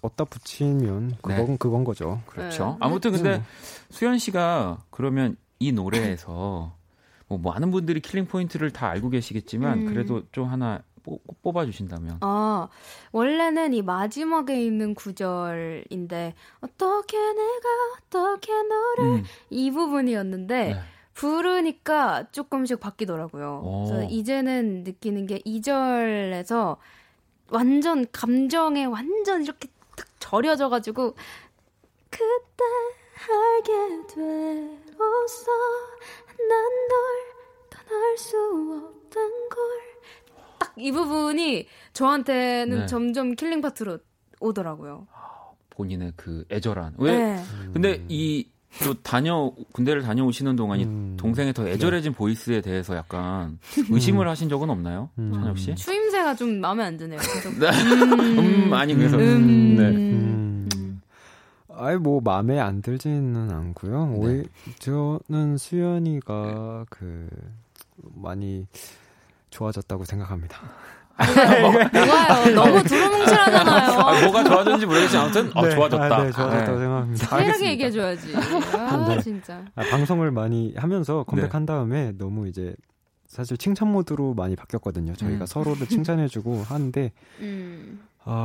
어디다 붙이면 그건 거죠. 그렇죠. 네. 아무튼 근데 수연 씨가 그러면 이 노래에서 뭐 많은 분들이 킬링 포인트를 다 알고 계시겠지만 그래도 좀 하나 뽑아주신다면 원래는 이 마지막에 있는 구절인데 어떻게 내가 어떻게 너를 이 부분이었는데 네. 부르니까 조금씩 바뀌더라고요. 그래서 이제는 느끼는 게 2절에서 완전 감정에 완전 이렇게 딱 절여져가지고 그때 알게 되로써 난 널 떠날 수 없단 걸 딱 이 부분이 저한테는 네. 점점 킬링 파트로 오더라고요. 본인의 그 애절한. 왜? 네. 근데 군대를 다녀오시는 동안 이 동생의 더 애절해진 네. 보이스에 대해서 약간 의심을 하신 적은 없나요? 찬혁 씨? 추임새가 좀 마음에 안 드네요. 아니 그래서. 네. 아이 뭐 마음에 안 들지는 않고요. 네. 저는 수연이가 그 많이. 좋아졌다고 생각합니다. 뭐가요? 너무 두루뭉실하잖아요. 뭐가 좋아졌는지 모르겠지만 아무튼 좋아졌다. 좋아졌다고 생각합니다. 세밀하게 얘기해줘야지. 진짜. 방송을 많이 하면서 컴백한 다음에 너무 이제 사실 칭찬 모드로 많이 바뀌었거든요. 저희가 서로를 칭찬해주고 하는데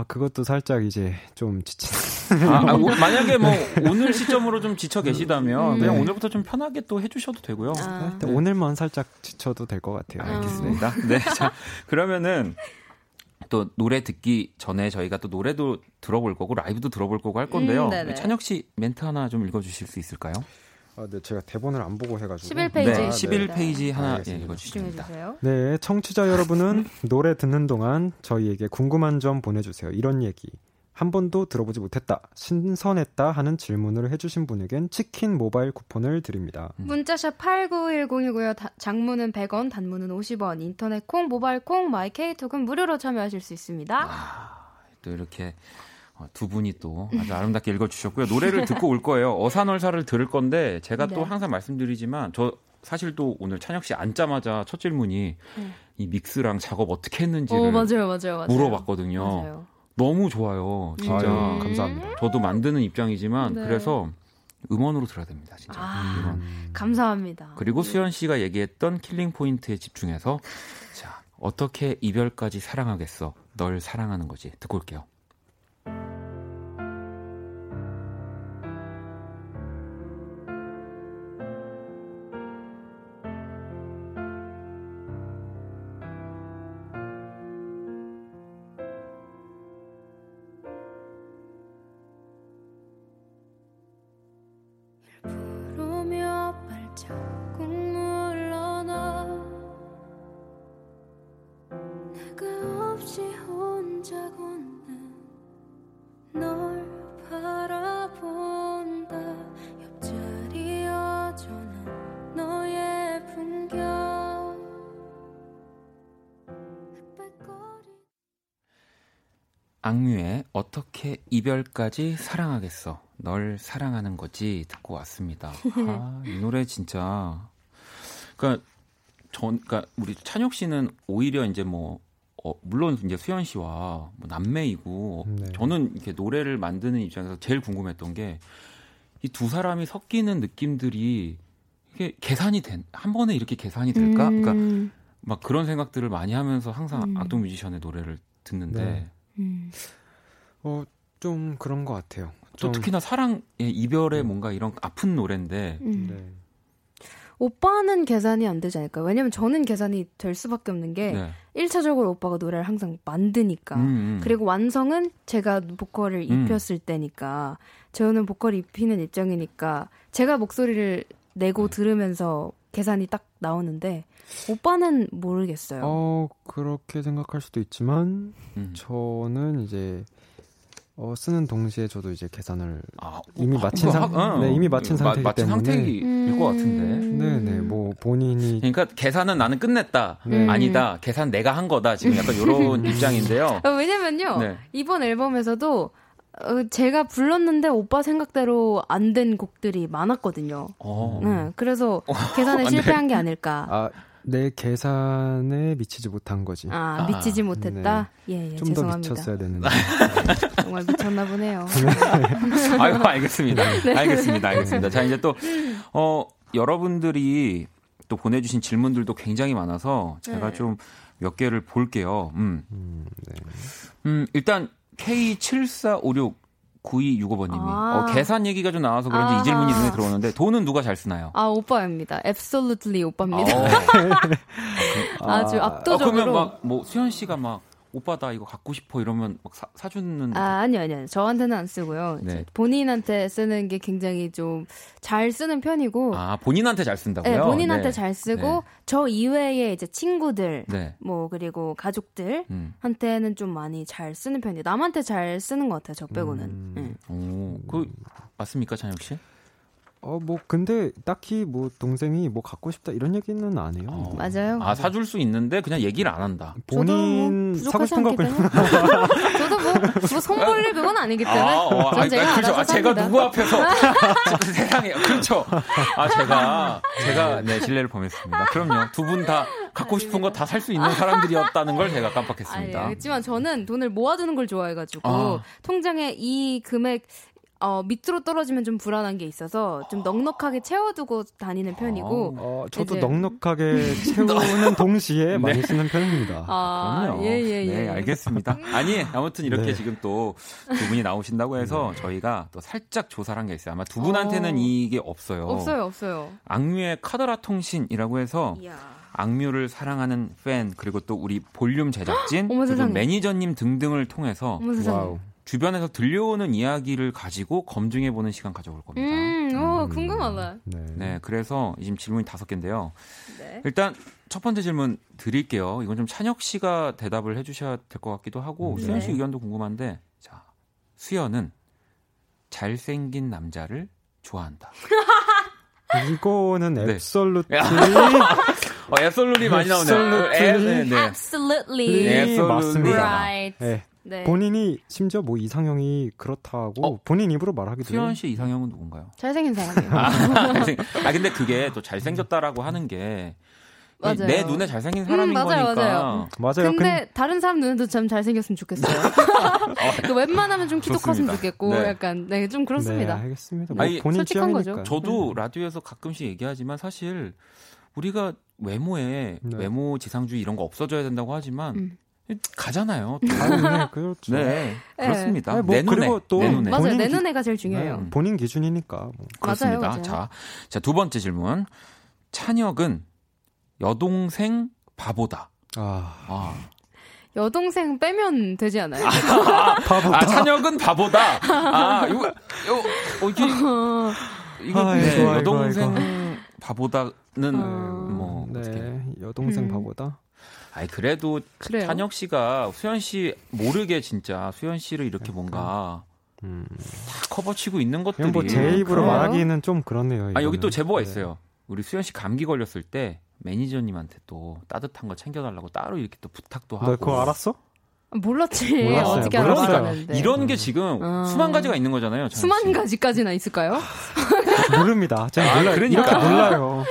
그것도 살짝 이제 좀 지치는. 만약에 뭐 오늘 시점으로 좀 지쳐 계시다면 그냥 오늘부터 좀 편하게 또 해주셔도 되고요. 네. 오늘만 살짝 지쳐도 될 것 같아요. 알겠습니다. 네, 자 그러면은 또 노래 듣기 전에 저희가 또 노래도 들어볼 거고 라이브도 들어볼 거고 할 건데요. 찬혁 씨 멘트 하나 좀 읽어주실 수 있을까요? 네, 제가 대본을 안 보고 해가지고 11페이지 하나 읽어주십니다. 네, 청취자 여러분은 노래 듣는 동안 저희에게 궁금한 점 보내주세요. 이런 얘기 한 번도 들어보지 못했다, 신선했다 하는 질문을 해주신 분에겐 치킨 모바일 쿠폰을 드립니다. 문자샵 8910이고요 장문은 100원, 단문은 50원. 인터넷 콩, 모바일 콩, 마이 케이톡은 무료로 참여하실 수 있습니다. 또 이렇게 두 분이 또 아주 아름답게 읽어주셨고요. 노래를 듣고 올 거예요. 어사널사를 들을 건데 제가 또 항상 말씀드리지만 저 사실 또 오늘 찬혁 씨 앉자마자 첫 질문이 이 믹스랑 작업 어떻게 했는지를 맞아요. 물어봤거든요. 맞아요. 너무 좋아요. 진짜. 아유, 감사합니다. 저도 만드는 입장이지만 그래서 음원으로 들어야 됩니다. 진짜. 아, 음원. 감사합니다. 그리고 수연 씨가 얘기했던 킬링 포인트에 집중해서 자, 어떻게 이별까지 사랑하겠어? 널 사랑하는 거지. 듣고 올게요. 악뮤의 어떻게 이별까지 사랑하겠어? 널 사랑하는 거지 듣고 왔습니다. 아, 이 노래 진짜. 그러니까 우리 찬혁 씨는 오히려 이제 뭐 물론 이제 수현 씨와 뭐 남매이고 네. 저는 이렇게 노래를 만드는 입장에서 제일 궁금했던 게 이 두 사람이 섞이는 느낌들이 이게 계산이 한 번에 이렇게 계산이 될까? 그러니까 막 그런 생각들을 많이 하면서 항상 악동 뮤지션의 노래를 듣는데. 네. 좀 그런 것 같아요. 좀... 특히나 사랑의 이별에 뭔가 이런 아픈 노래인데 네. 오빠는 계산이 안 되지 않을까요? 왜냐면 저는 계산이 될 수밖에 없는 게 네. 1차적으로 오빠가 노래를 항상 만드니까 그리고 완성은 제가 보컬을 입혔을 때니까 저는 보컬 입히는 입장이니까 제가 목소리를 내고 네. 들으면서 계산이 딱 나오는데 오빠는 모르겠어요. 그렇게 생각할 수도 있지만 저는 이제 쓰는 동시에 저도 이제 계산을 이미 마친 상태이기 때문에 상태일 것 같은데. 네네 뭐 본인이 그러니까 계산은 나는 끝냈다 아니다 계산 내가 한 거다 지금 약간 이런 입장인데요. 왜냐면요 네. 이번 앨범에서도. 제가 불렀는데 오빠 생각대로 안 된 곡들이 많았거든요. 네, 그래서 계산에 실패한 게 아닐까. 아, 내 계산에 미치지 못한 거지. 아, 미치지 못했다? 네. 예, 좀 더 미쳤어야 되는데. 정말 미쳤나 보네요. 아이고, 알겠습니다. 네. 알겠습니다. 자, 이제 또, 여러분들이 또 보내주신 질문들도 굉장히 많아서 제가 네. 좀 몇 개를 볼게요. 네. 일단, K74569265번님이 계산 얘기가 좀 나와서 그런지 이 질문이 눈에 들어오는데 돈은 누가 잘 쓰나요? 아 오빠입니다. Absolutely 오빠입니다. 아주 압도적으로. 그러면 막 뭐 수현 씨가 막 오빠 나 이거 갖고 싶어 이러면 막 사주는? 아니요 저한테는 안 쓰고요. 네. 본인한테 쓰는 게 굉장히 좀 잘 쓰는 편이고. 아 본인한테 잘 쓴다고요? 네 본인한테 네. 잘 쓰고 네. 저 이외에 이제 친구들 네. 뭐 그리고 가족들한테는 좀 많이 잘 쓰는 편이에요. 남한테 잘 쓰는 것 같아요. 저 빼고는. 그 맞습니까 찬혁 씨? 뭐 근데 딱히 뭐 동생이 뭐 갖고 싶다 이런 얘기는 안 해요. 맞아요. 아 사줄 수 있는데 그냥 얘기를 안 한다. 본인 뭐 사고 싶은 거 그냥. 저도 뭐 손벌릴 그건 아니기 때문에. 제가 제가 누구 앞에서 세상에 그렇죠. 아 제가 네 실례를 범했습니다. 그럼요 두 분 다. 갖고 싶은 거 다 살 수 있는 사람들이었다는 걸 제가 깜빡했습니다. 그렇지만 저는 돈을 모아두는 걸 좋아해가지고 통장에 이 금액 밑으로 떨어지면 좀 불안한 게 있어서 좀 넉넉하게 채워두고 다니는 편이고 저도 이제... 넉넉하게 채우는 동시에 네. 많이 쓰는 편입니다. 그럼요. 네, 알겠습니다. 아니, 아무튼 이렇게 네. 지금 또 두 분이 나오신다고 해서 네. 저희가 또 살짝 조사를 한 게 있어요. 아마 두 분한테는 이게 없어요. 악뮤의 카더라 통신이라고 해서 악뮤를 사랑하는 팬 그리고 또 우리 볼륨 제작진 그리고 매니저님 등등을 통해서 와우. 주변에서 들려오는 이야기를 가지고 검증해보는 시간 가져볼 겁니다. 궁금하다. 네, 그래서 지금 질문이 5개인데요. 네. 일단 첫 번째 질문 드릴게요. 이건 좀 찬혁 씨가 대답을 해주셔야 될 것 같기도 하고 네. 수연 씨 의견도 궁금한데 자, 수연은 잘생긴 남자를 좋아한다. 이거는 앱솔루트리. 앱솔루트리 많이 나오네요. 앱솔루트리. 맞습니다. Right. 네. 네. 본인이 심지어 뭐 이상형이 그렇다고 본인 입으로 말하기도 해요. 수현 씨 이상형은 누군가요? 잘생긴 사람이에요. 근데 그게 또 잘생겼다라고 하는 게 맞아요. 내 눈에 잘생긴 사람인 맞아요, 거니까. 맞아요. 맞아요. 근데 다른 사람 눈에도 참 잘생겼으면 좋겠어요. 웬만하면 좀 키도 컸으면 좋겠고 네. 약간 네, 좀 그렇습니다. 네, 알겠습니다. 뭐 아니, 본인 솔직한 취향이니까. 거죠. 저도 라디오에서 가끔씩 얘기하지만 사실 우리가 외모에 네. 외모 지상주의 이런 거 없어져야 된다고 하지만 가잖아요. 아, 네, 그렇죠. 네, 그렇습니다. 네. 뭐 내 눈에. 그리고 또 내 눈에. 맞아요. 내 눈에가 제일 중요해요. 네, 본인 기준이니까. 뭐. 그렇습니다. 맞아요, 맞아요. 자, 두 번째 질문. 찬혁은 여동생 바보다. 여동생 빼면 되지 않아요? 바보다. 찬혁은 바보다. 이거 네, 여동생 바보다는 뭐 어떻게? 네, 여동생 바보다. 아니 그래도 찬혁 씨가 수연 씨 모르게 진짜 수연 씨를 이렇게 약간. 뭔가 다 커버치고 있는 것들이 뭐 제 입으로 그래요? 말하기는 좀 그렇네요. 아 여기 또 제보가 네. 있어요. 우리 수연 씨 감기 걸렸을 때 매니저님한테 또 따뜻한 거 챙겨달라고 따로 이렇게 또 부탁도 하고. 너 그거 알았어? 몰랐지. 몰랐어요. 어떻게 알았어요? 이런 게 지금 수만 가지가 있는 거잖아요. 수만 가지까지나 있을까요? 모릅니다. 제가 몰라요. 그러니까 몰라요.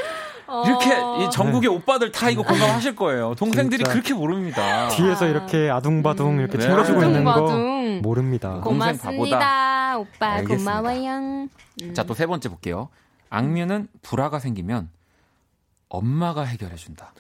이렇게 이 전국의 오빠들 다 이거 공감하실 거예요. 동생들이 진짜. 그렇게 모릅니다. 뒤에서 이렇게 아둥바둥 이렇게 챙겨주고 있는 거 모릅니다. 고맙습니다. 오빠 알겠습니다. 고마워요. 자, 또 세 번째 볼게요. 악뮤는 불화가 생기면 엄마가 해결해준다.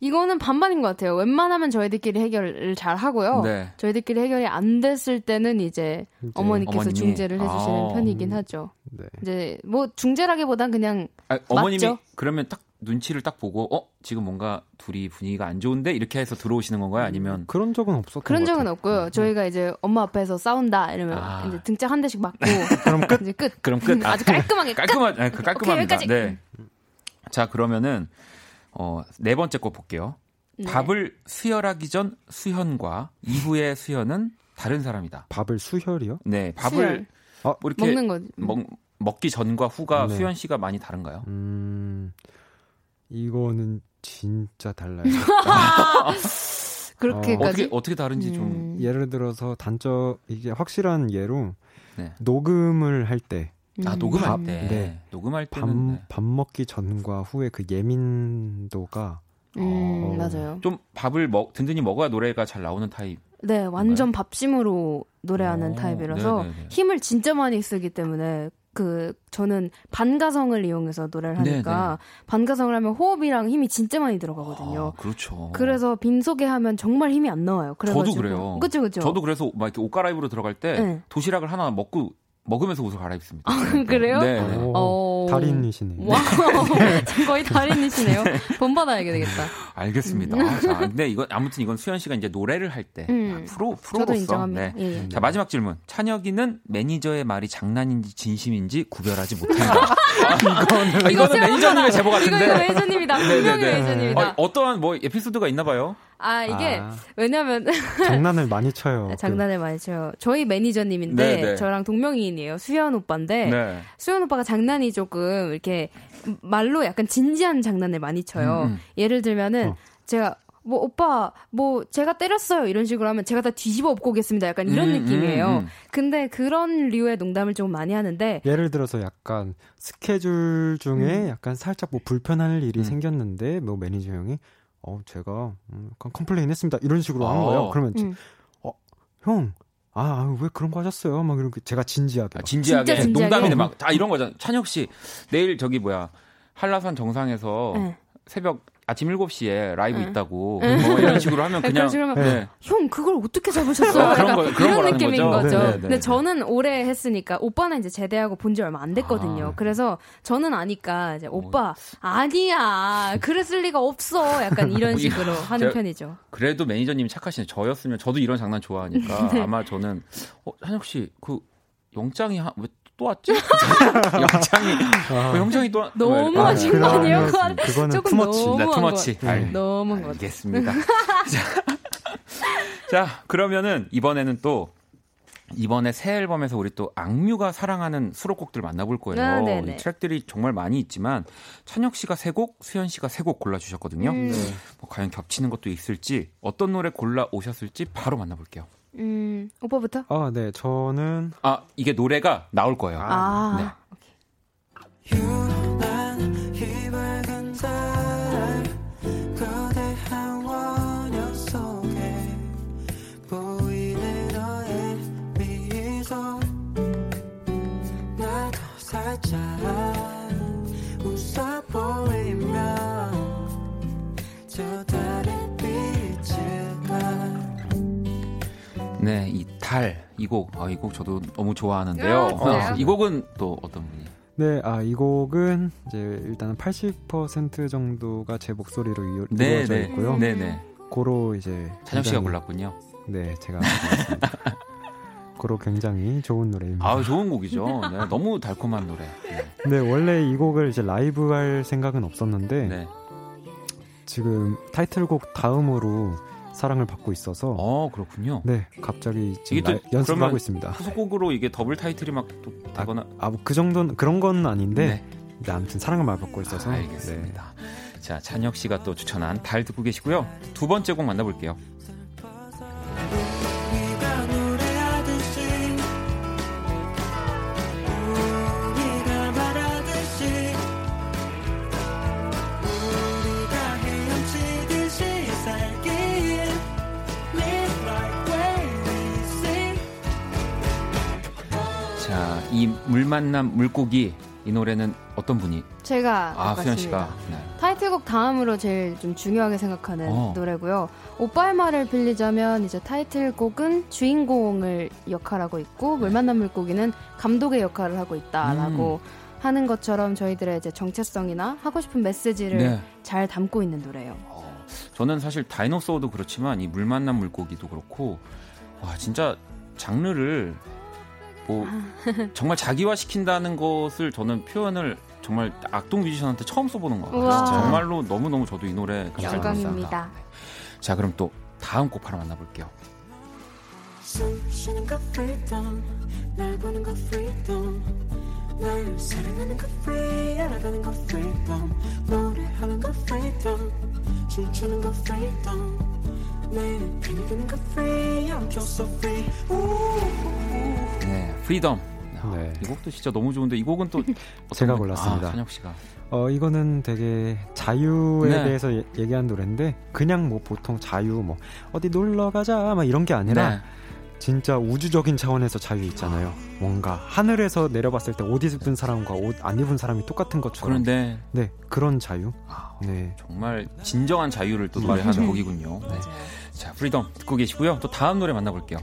이거는 반반인 것 같아요. 웬만하면 저희들끼리 해결을 잘 하고요. 네. 저희들끼리 해결이 안 됐을 때는 이제 어머니께서 어머님이. 중재를 해주시는 편이긴 하죠. 네. 이제 뭐 중재라기보단 그냥 어머님이 맞죠? 그러면 딱 눈치를 딱 보고 지금 뭔가 둘이 분위기가 안 좋은데 이렇게 해서 들어오시는 건가요? 아니면 그런 적은 없었던 그런 적은 같아요. 없고요. 저희가 이제 엄마 앞에서 싸운다 이러면 이제 등짝 한 대씩 맞고 그럼 끝. 이제 끝. 그럼 끝. 아주 깔끔하게 끝. 깔끔합니다. 오케이, 네. 자 그러면은 네 번째 거 볼게요. 네. 밥을 수혈하기 전 수현과 이후의 수현은 다른 사람이다. 밥을 수혈이요? 네, 밥을 수혈. 뭐 이렇게 먹는 거지. 먹기 전과 후가 네. 수현 씨가 많이 다른가요? 이거는 진짜 달라요. 그렇게까지 어떻게 다른지 좀 예를 들어서 이게 확실한 예로 네. 녹음을 할 때. 녹음할 때. 네. 녹음할 때는 밥 먹기 전과 후에 그 예민도가 맞아요. 좀 밥을 든든히 먹어야 노래가 잘 나오는 타입. 네, 완전 밥심으로 노래하는 타입이라서 네네네. 힘을 진짜 많이 쓰기 때문에 저는 반가성을 이용해서 노래를 하니까 네네. 반가성을 하면 호흡이랑 힘이 진짜 많이 들어가거든요. 그렇죠. 그래서 빈속에 하면 정말 힘이 안 나와요. 저도 그래요. 그렇죠. 저도 그래서 막 이렇게 옷 갈아입으러 들어갈 때 네. 도시락을 하나 먹으면서 옷을 갈아입습니다. 그래요? 네. 달인이시네요. 와, 거의 달인이시네요. 본받아야 되겠다. 알겠습니다. 자, 근데 아무튼 이건 수현 씨가 이제 노래를 할 때 프로로서. 인정합니다. 네. 예. 자, 마지막 질문. 찬혁이는 매니저의 말이 장난인지 진심인지 구별하지 못한다. 이거는 매니저님의 제보 같은데. 이거 매니저님이다. 분명히 매니저님이다. 어떠한 에피소드가 있나 봐요. 이게 왜냐면 장난을 많이 쳐요. 장난을 많이 쳐요. 저희 매니저님인데 네네. 저랑 동명이인이에요. 수현 오빠인데 네. 수현 오빠가 장난이 조금 이렇게 말로 약간 진지한 장난을 많이 쳐요. 예를 들면은 제가 오빠 제가 때렸어요 이런 식으로 하면 제가 다 뒤집어 엎고 오겠습니다. 약간 이런 느낌이에요. 근데 그런 류의 농담을 좀 많이 하는데 예를 들어서 약간 스케줄 중에 약간 살짝 불편할 일이 생겼는데 매니저 형이 제가 약간 컴플레인 했습니다. 이런 식으로 하는 거예요. 그러면 형, 왜 그런 거 하셨어요? 막 이렇게 제가 진지하게. 진지하게. 농담이네. 막 다 이런 거잖아. 찬혁 씨, 내일 한라산 정상에서 새벽 아침 7시에 라이브 있다고 이런 식으로 하면 그냥 네. 형 그걸 어떻게 잡으셨어요? 그런 느낌인 거죠. 네네네. 근데 저는 오래 했으니까 오빠는 이제 제대하고 본 지 얼마 안 됐거든요. 그래서 저는 아니까 이제 오빠 아니야 그랬을 리가 없어 약간 이런 식으로 하는 편이죠. 그래도 매니저님이 착하시네. 저였으면 저도 이런 장난 좋아하니까 네. 아마 저는 찬혁 씨 그 영장이 왜 또 왔지? 영창이 또 너무 하신 거 아니에요? 그거는 조금 투머치. 너무한 거 알겠습니다. 자, 그러면은 이번에는 이번에 새 앨범에서 우리 또 악뮤가 사랑하는 수록곡들 만나볼 거예요. 이 트랙들이 정말 많이 있지만 찬혁 씨가 3곡, 수현 씨가 3곡 골라주셨거든요. 과연 겹치는 것도 있을지 어떤 노래 골라 오셨을지 바로 만나볼게요. 오빠부터? 네, 저는 이게 노래가 나올 거예요. 네. 오케이. 살짝 웃어 보이면 저 달의 빛일까. 네, 이 달, 이 곡, 이 곡 저도 너무 좋아하는데요. 이 곡은 또 어떤 분이? 네, 이 곡은 이제 일단은 80% 정도가 제 목소리로 이루어져 있고요. 네네. 고로 이제 찬혁 씨가 골랐군요. 네, 제가 골랐습니다. 고로 굉장히 좋은 노래입니다. 좋은 곡이죠. 네, 너무 달콤한 노래. 네, 원래 이 곡을 이제 라이브 할 생각은 없었는데 네. 지금 타이틀곡 다음으로 사랑을 받고 있어서. 그렇군요. 네, 갑자기 지금 연습하고 있습니다. 후속곡으로 이게 더블 타이틀이 막 또 되거나. 그 정도는 그런 건 아닌데. 네, 아무튼 사랑을 많이 받고 있어서. 알겠습니다. 네. 자, 찬혁 씨가 또 추천한 달 듣고 계시고요. 두 번째 곡 만나볼게요. 이 물만남 물고기, 이 노래는 어떤 분이? 제가 수연 씨가. 네. 타이틀곡 다음으로 제일 좀 중요하게 생각하는 노래고요. 오빠의 말을 빌리자면 이제 타이틀곡은 주인공을 역할하고 있고 물만남 물고기는 감독의 역할을 하고 있다라고 하는 것처럼 저희들의 이제 정체성이나 하고 싶은 메시지를 잘 담고 있는 노래예요. 저는 사실 다이노소어도 그렇지만 이 물만남 물고기도 그렇고 진짜 장르를 정말 자기화시킨다는 것을 저는 표현을 정말 악동 뮤지션한테 처음 써보는 것 같아요. 정말로 너무너무 저도 이 노래 영광입니다. 네. 자, 그럼 또 다음 곡 바로 만나볼게요. 숨 쉬는 거 freedom, 날 보는 거 freedom, 날 사랑하는 거 free, 알아가는 거 freedom, 노래하는 거 freedom, 춤추는 거 freedom, 내 편이 되는 거 free, I'm just so free. 네, 프리덤. 네. 이 곡도 진짜 너무 좋은데 이 곡은 또 제가 골랐습니다. 찬혁 씨가. 이거는 되게 자유에 대해서 얘기한 노래인데 그냥 뭐 보통 자유 뭐 어디 놀러 가자 막 이런 게 아니라 진짜 우주적인 차원에서 자유 있잖아요. 뭔가 하늘에서 내려봤을 때 옷 입은 사람과 옷 안 입은 사람이 똑같은 것처럼. 그런데 네, 그런 자유. 네, 정말 진정한 자유를 또 노래하는 곡이군요. 네. 자, 프리덤 듣고 계시고요. 또 다음 노래 만나볼게요.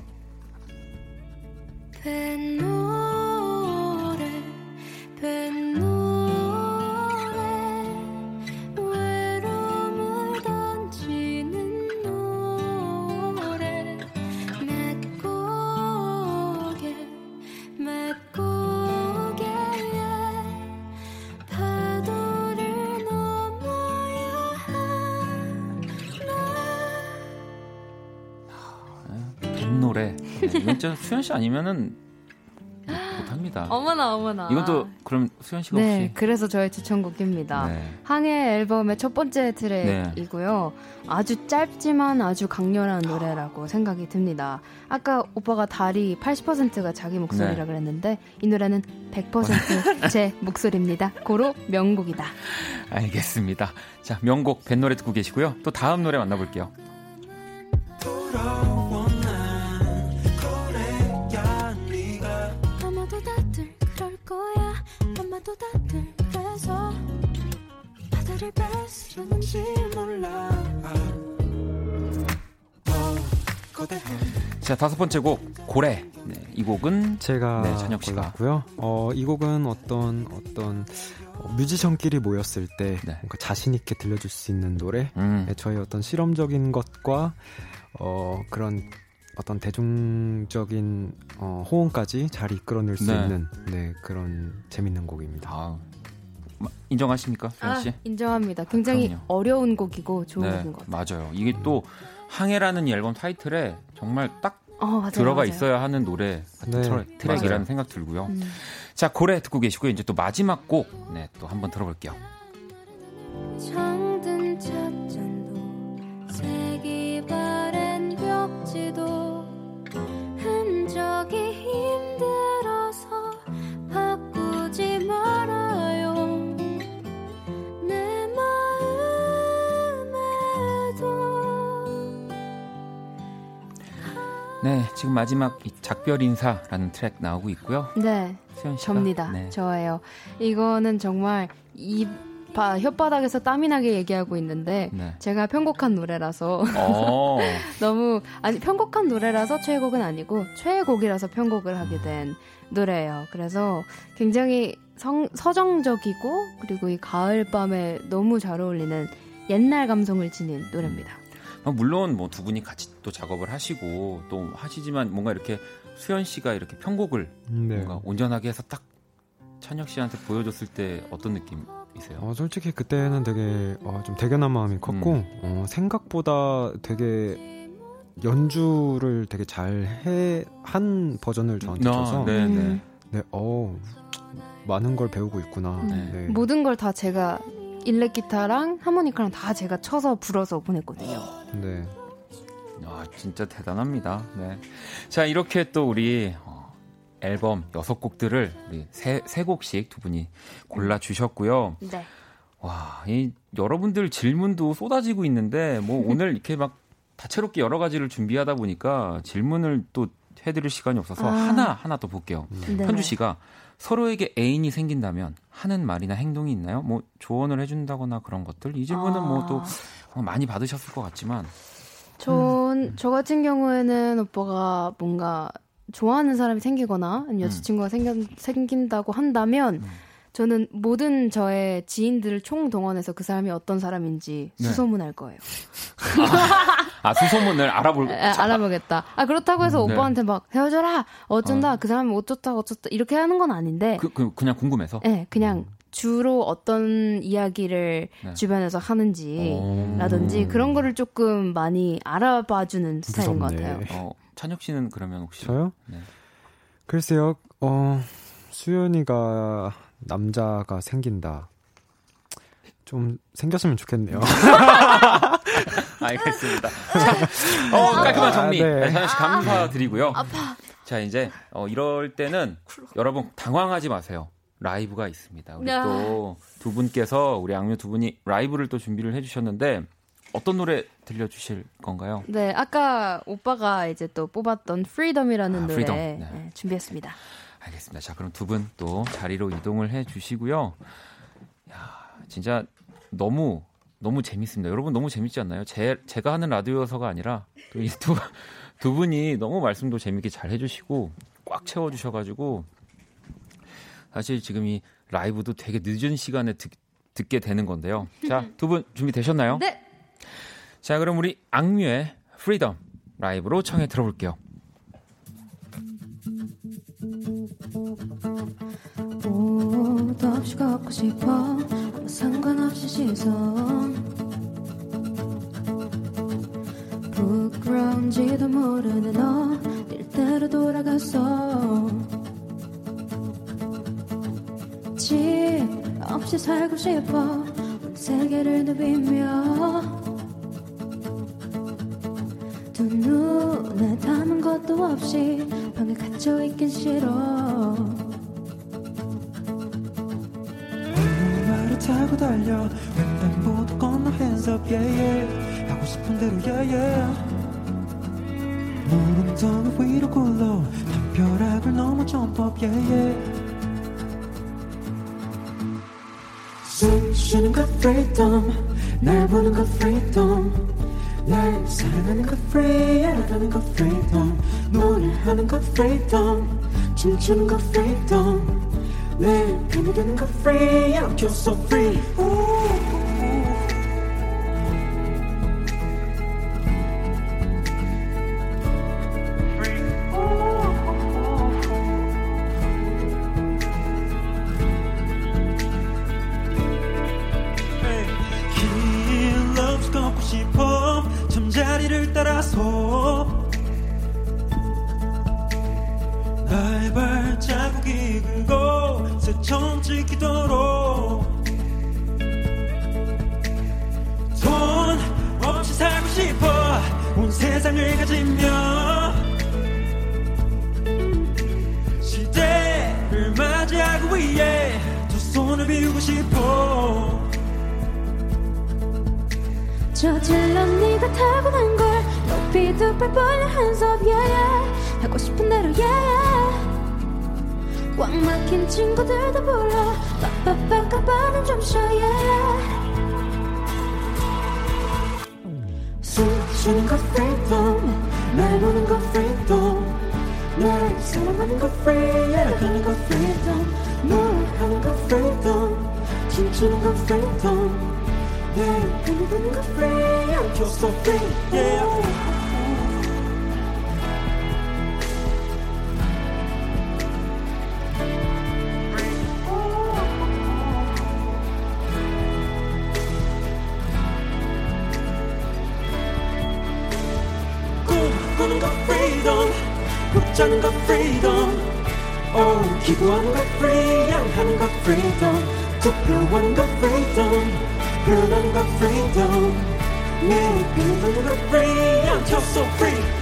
진짜 수연 씨 아니면은 못합니다. 어머나 어머나. 이것도 그럼 수연 씨가 혹시? 네, 그래서 저의 추천곡입니다. 항해 앨범의 첫 번째 트랙이고요. 아주 짧지만 아주 강렬한 노래라고 생각이 듭니다. 아까 오빠가 달이 80%가 자기 목소리라 그랬는데 이 노래는 100% 제 목소리입니다. 고로 명곡이다. 알겠습니다. 자, 명곡 뱃노래 듣고 계시고요. 또 다음 노래 만나볼게요. 자, 다섯 번째 곡 고래. 네, 이 곡은 제가 찬혁 씨가 골랐고요. 이 곡은 어떤 뮤지션끼리 모였을 때 뭔가 자신 있게 들려줄 수 있는 노래. 저희 어떤 실험적인 것과 그런 어떤 대중적인 호응까지 잘 이끌어낼 수 있는 그런 재밌는 곡입니다. 인정하십니까, 수연 씨? 인정합니다. 굉장히 어려운 곡이고 좋은 곡인 것 같아요. 맞아요. 이게 또 항해라는 이 앨범 타이틀에 정말 딱 맞아요. 있어야 하는 노래 트랙이라는 생각 들고요. 자, 고래 듣고 계시고요. 이제 또 마지막 곡 또 한번 들어볼게요. 정든 찻잔도 색이 바랜 벽지도 흔적이 힘들어서 바꾸지 말아요. 내 마음에도. 네, 지금 마지막 작별 인사라는 트랙 나오고 있고요. 네, 수연 씨가? 접니다. 네. 저예요. 이거는 정말 혓바닥에서 땀이 나게 얘기하고 있는데 네. 제가 편곡한 노래라서 너무 편곡한 노래라서 최애곡은 아니고 최애곡이라서 편곡을 하게 된 노래예요. 그래서 굉장히 서정적이고 그리고 이 가을밤에 너무 잘 어울리는 옛날 감성을 지닌 노래입니다. 물론 뭐 두 분이 같이 또 작업을 하시고 또 하시지만 뭔가 이렇게 수연 씨가 이렇게 편곡을 네. 뭔가 온전하게 해서 딱 찬혁 씨한테 보여줬을 때 어떤 느낌이세요? 솔직히 그때는 되게 좀 대견한 마음이 컸고 생각보다 되게 연주를 되게 한 버전을 저한테 줘서 네, 많은 걸 배우고 있구나. 네. 모든 걸 다 제가 일렉 기타랑 하모니카랑 다 제가 쳐서 불어서 보냈거든요. 네. 아, 진짜 대단합니다. 네. 자, 이렇게 또 우리 앨범 6곡들을 세 곡씩 두 분이 골라 주셨고요. 네. 와, 이 여러분들 질문도 쏟아지고 있는데 뭐 오늘 이렇게 막 다채롭게 여러 가지를 준비하다 보니까 질문을 또 해드릴 시간이 없어서 하나 더 볼게요. 네. 현주 씨가 서로에게 애인이 생긴다면 하는 말이나 행동이 있나요? 뭐 조언을 해준다거나 그런 것들? 이 질문은 뭐 또 많이 받으셨을 것 같지만 저 같은 경우에는 오빠가 뭔가 좋아하는 사람이 생기거나 여자친구가 생긴다고 한다면 저는 모든 저의 지인들을 총동원해서 그 사람이 어떤 사람인지 수소문할 거예요. 수소문을 알아보겠다. 그렇다고 해서 오빠한테 막 헤어져라, 어쩐다, 그 사람이 어쩌다 이렇게 하는 건 아닌데 그냥 궁금해서? 네, 그냥 주로 어떤 이야기를 주변에서 하는지라든지 그런 거를 조금 많이 알아봐주는 스타일인 것 같아요. 찬혁 씨는 그러면 혹시? 저요? 네. 글쎄요, 수연이가 남자가 생긴다. 좀 생겼으면 좋겠네요. 알겠습니다. 자, 깔끔한 정리. 찬현 씨 감사드리고요. 자, 이제 이럴 때는 여러분 당황하지 마세요. 라이브가 있습니다. 우리 또 두 분께서 우리 악뮤 두 분이 라이브를 또 준비를 해주셨는데 어떤 노래 들려주실 건가요? 네, 아까 오빠가 이제 또 뽑았던 프리덤이라는 노래 프리덤. 네, 준비했습니다. 알겠습니다. 자, 그럼 두 분 또 자리로 이동을 해주시고요. 야, 진짜 너무 재밌습니다. 여러분 너무 재밌지 않나요? 제가 하는 라디오여서가 아니라 또 이 두 분이 너무 말씀도 재밌게 잘 해주시고 꽉 채워주셔가지고 사실 지금 이 라이브도 되게 늦은 시간에 듣게 되는 건데요. 자, 두 분 준비되셨나요? 네. 자, 그럼 우리 악뮤의 프리덤 라이브로 청해 들어볼게요. 옷도 없이 걷고 싶어 아무 상관없이 시선 부끄러운지도 모르는 너 일대로 돌아갔어 집 없이 살고 싶어 온 세계를 누비며 두 눈에 담은 것도 없이 방에 갇혀 있긴 싫어 타고 달려 횡단보도 건너 hands up yeah yeah 하고 싶은 대로 yeah yeah 무릉덩이 위로 굴러 담벼락을 넘어 jump up yeah yeah 숨 쉬는 것 freedom 날 보는 것 freedom 날 사랑하는 것 free 알아가는 것 freedom 노래 하는 것 freedom 춤추는 것 freedom 내 편이 되는 것 free I'm just so free Ooh. 저질러 네가 타고난 걸 비둘기 벌레 한섭 yeah 하고 싶은 대로 yeah 꽉 막힌 친구들도 불러 빠빠빠 가발은 좀 쉬어 yeah 숨 쉬는 거 freedom 날 보는 거 freedom 날 사랑하는 거 free 알아가는 거 freedom 뭘 하는 거 freedom 춤추는 거 freedom 날 끊는 거 free I'm just so free yeah 하는 것 freedom, oh 기부하는 것 free, 양하는 것 freedom, 투표하는 것 freedom, 변하는 것 freedom, 내 변하는 것 free, I'm just so free.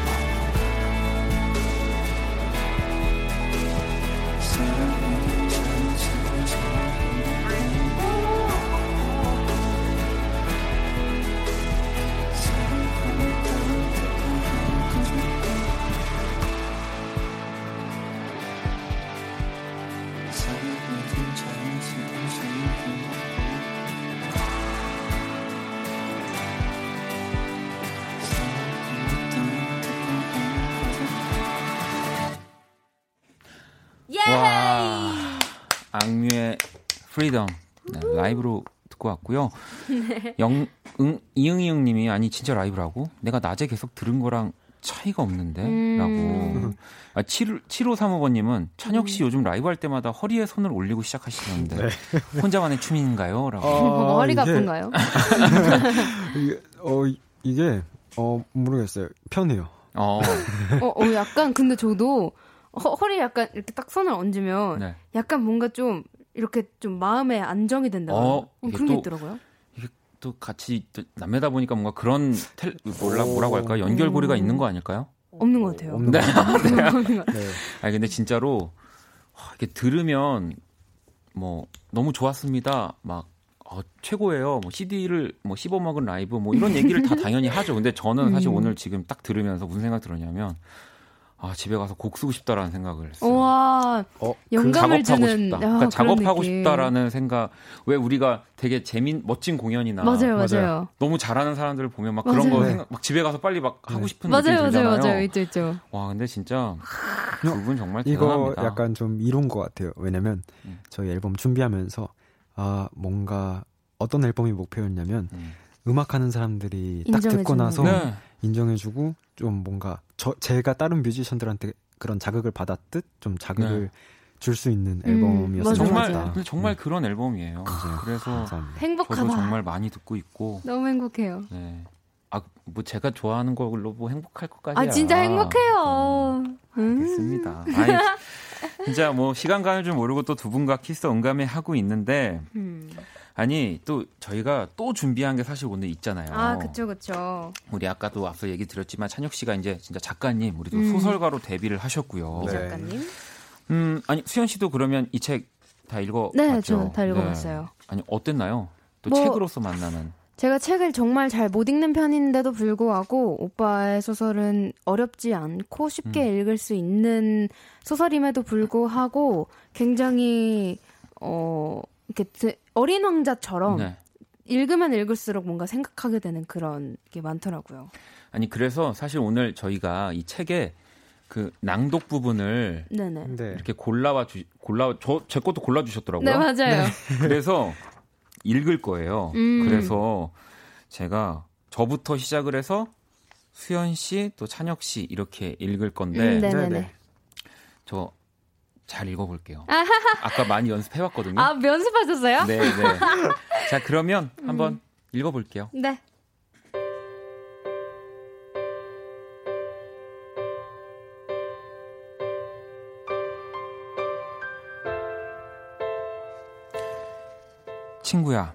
악뮤의 프리덤 네, 라이브로 듣고 왔고요. 네. 이응이응님이 아니 진짜 라이브라고? 내가 낮에 계속 들은 거랑 차이가 없는데? 라고. 아, 7535번님은 찬혁 씨 요즘 라이브 할 때마다 허리에 손을 올리고 시작하시는데 네. 혼자만의 춤인가요? 라고. 허리가 아픈가요? 이게 모르겠어요. 편해요. 약간 근데 저도 허리에 약간 이렇게 딱 손을 얹으면 네. 약간 뭔가 좀 이렇게 좀 마음에 안정이 된다. 그런 게 있더라고요. 이게 또 같이 남매다 보니까 뭔가 그런 뭐라고 할까요? 연결고리가 있는 거 아닐까요? 없는 것 같아요. 없는 것 같아요. 네. 네. 아니, 근데 진짜로 이렇게 들으면 뭐 너무 좋았습니다. 막 최고예요. 뭐 CD를 뭐 씹어먹은 라이브 뭐 이런 얘기를 다 당연히 하죠. 근데 저는 사실 오늘 지금 딱 들으면서 무슨 생각 들었냐면 집에 가서 곡 쓰고 싶다라는 생각을 했어요. 와, 영감을 주는. 그러니까 작업하고 느낌. 싶다라는 생각. 왜 우리가 되게 멋진 공연이나 맞아요. 너무 잘하는 사람들을 보면 막 맞아요. 그런 거 생각, 막 집에 가서 빨리 막 하고 싶은 느낌이 들잖아요. 맞아요. 있죠. 와, 근데 진짜 그분 정말 대단합니다. 이거 약간 좀 이런 것 같아요. 왜냐면 저희 앨범 준비하면서 뭔가 어떤 앨범이 목표였냐면 음악하는 사람들이 딱 듣고 나서 네. 인정해주고 좀 뭔가 제가 다른 뮤지션들한테 그런 자극을 받았듯 좀 자극을 네. 줄 수 있는 앨범이었어요. 정말 그런 앨범이에요. 그래서 감사합니다. 행복하다. 저도 정말 많이 듣고 있고 너무 행복해요. 네. 뭐 제가 좋아하는 걸로 뭐 행복할 것까지야. 진짜 행복해요. 알겠습니다. 진짜 뭐 시간 가는 줄 모르고 또 두 분과 키스 언감에 하고 있는데 아니 또 저희가 또 준비한 게 사실 오늘 있잖아요. 그쵸. 우리 아까도 앞서 얘기 드렸지만 찬혁 씨가 이제 진짜 작가님, 우리도 소설가로 데뷔를 하셨고요. 네. 작가님. 아니 수연 씨도 그러면 이 책 다 읽어봤죠? 네, 저는 다 읽어봤어요. 네. 아니 어땠나요? 또 책으로서 만나는. 제가 책을 정말 잘 못 읽는 편인데도 불구하고 오빠의 소설은 어렵지 않고 쉽게 읽을 수 있는 소설임에도 불구하고 굉장히 이렇게 어린 왕자처럼 네. 읽으면 읽을수록 뭔가 생각하게 되는 그런 게 많더라고요. 아니 그래서 사실 오늘 저희가 이 책에 그 낭독 부분을 네네. 이렇게 제 것도 골라 주셨더라고요. 네 맞아요. 네. 그래서 읽을 거예요. 그래서 제가 저부터 시작을 해서 수연 씨 또 찬혁 씨 이렇게 읽을 건데 네네네. 저 잘 읽어볼게요. 아까 많이 연습해봤거든요. 연습하셨어요? 네네. 자 그러면 한번 읽어볼게요. 네. 친구야,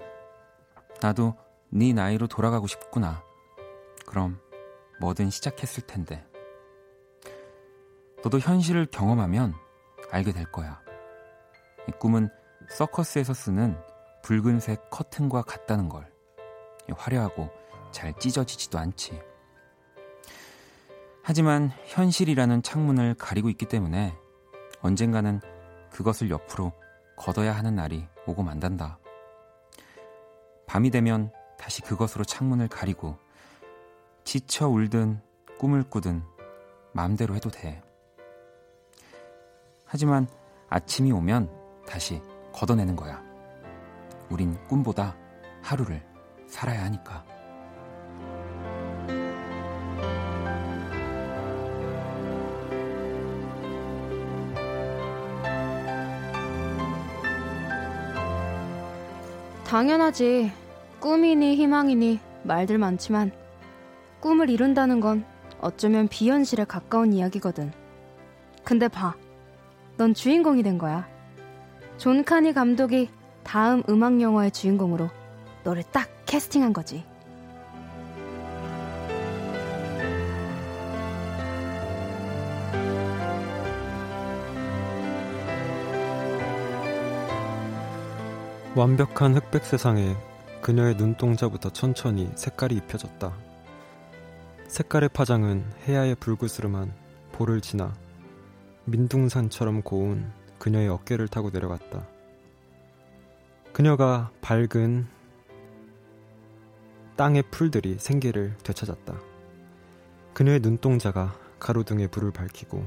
나도 네 나이로 돌아가고 싶구나. 그럼 뭐든 시작했을 텐데. 너도 현실을 경험하면 알게 될 거야. 이 꿈은 서커스에서 쓰는 붉은색 커튼과 같다는 걸. 화려하고 잘 찢어지지도 않지. 하지만 현실이라는 창문을 가리고 있기 때문에 언젠가는 그것을 옆으로 걷어야 하는 날이 오고 만단다. 밤이 되면 다시 그것으로 창문을 가리고 지쳐 울든 꿈을 꾸든 마음대로 해도 돼. 하지만 아침이 오면 다시 걷어내는 거야. 우린 꿈보다 하루를 살아야 하니까. 당연하지. 꿈이니 희망이니 말들 많지만 꿈을 이룬다는 건 어쩌면 비현실에 가까운 이야기거든. 근데 봐, 넌 주인공이 된 거야. 존 카니 감독이 다음 음악 영화의 주인공으로 너를 딱 캐스팅한 거지. 완벽한 흑백 세상에 그녀의 눈동자부터 천천히 색깔이 입혀졌다. 색깔의 파장은 해야의 붉으스름한 볼을 지나 민둥산처럼 고운 그녀의 어깨를 타고 내려갔다. 그녀가 밝은 땅의 풀들이 생기를 되찾았다. 그녀의 눈동자가 가로등의 불을 밝히고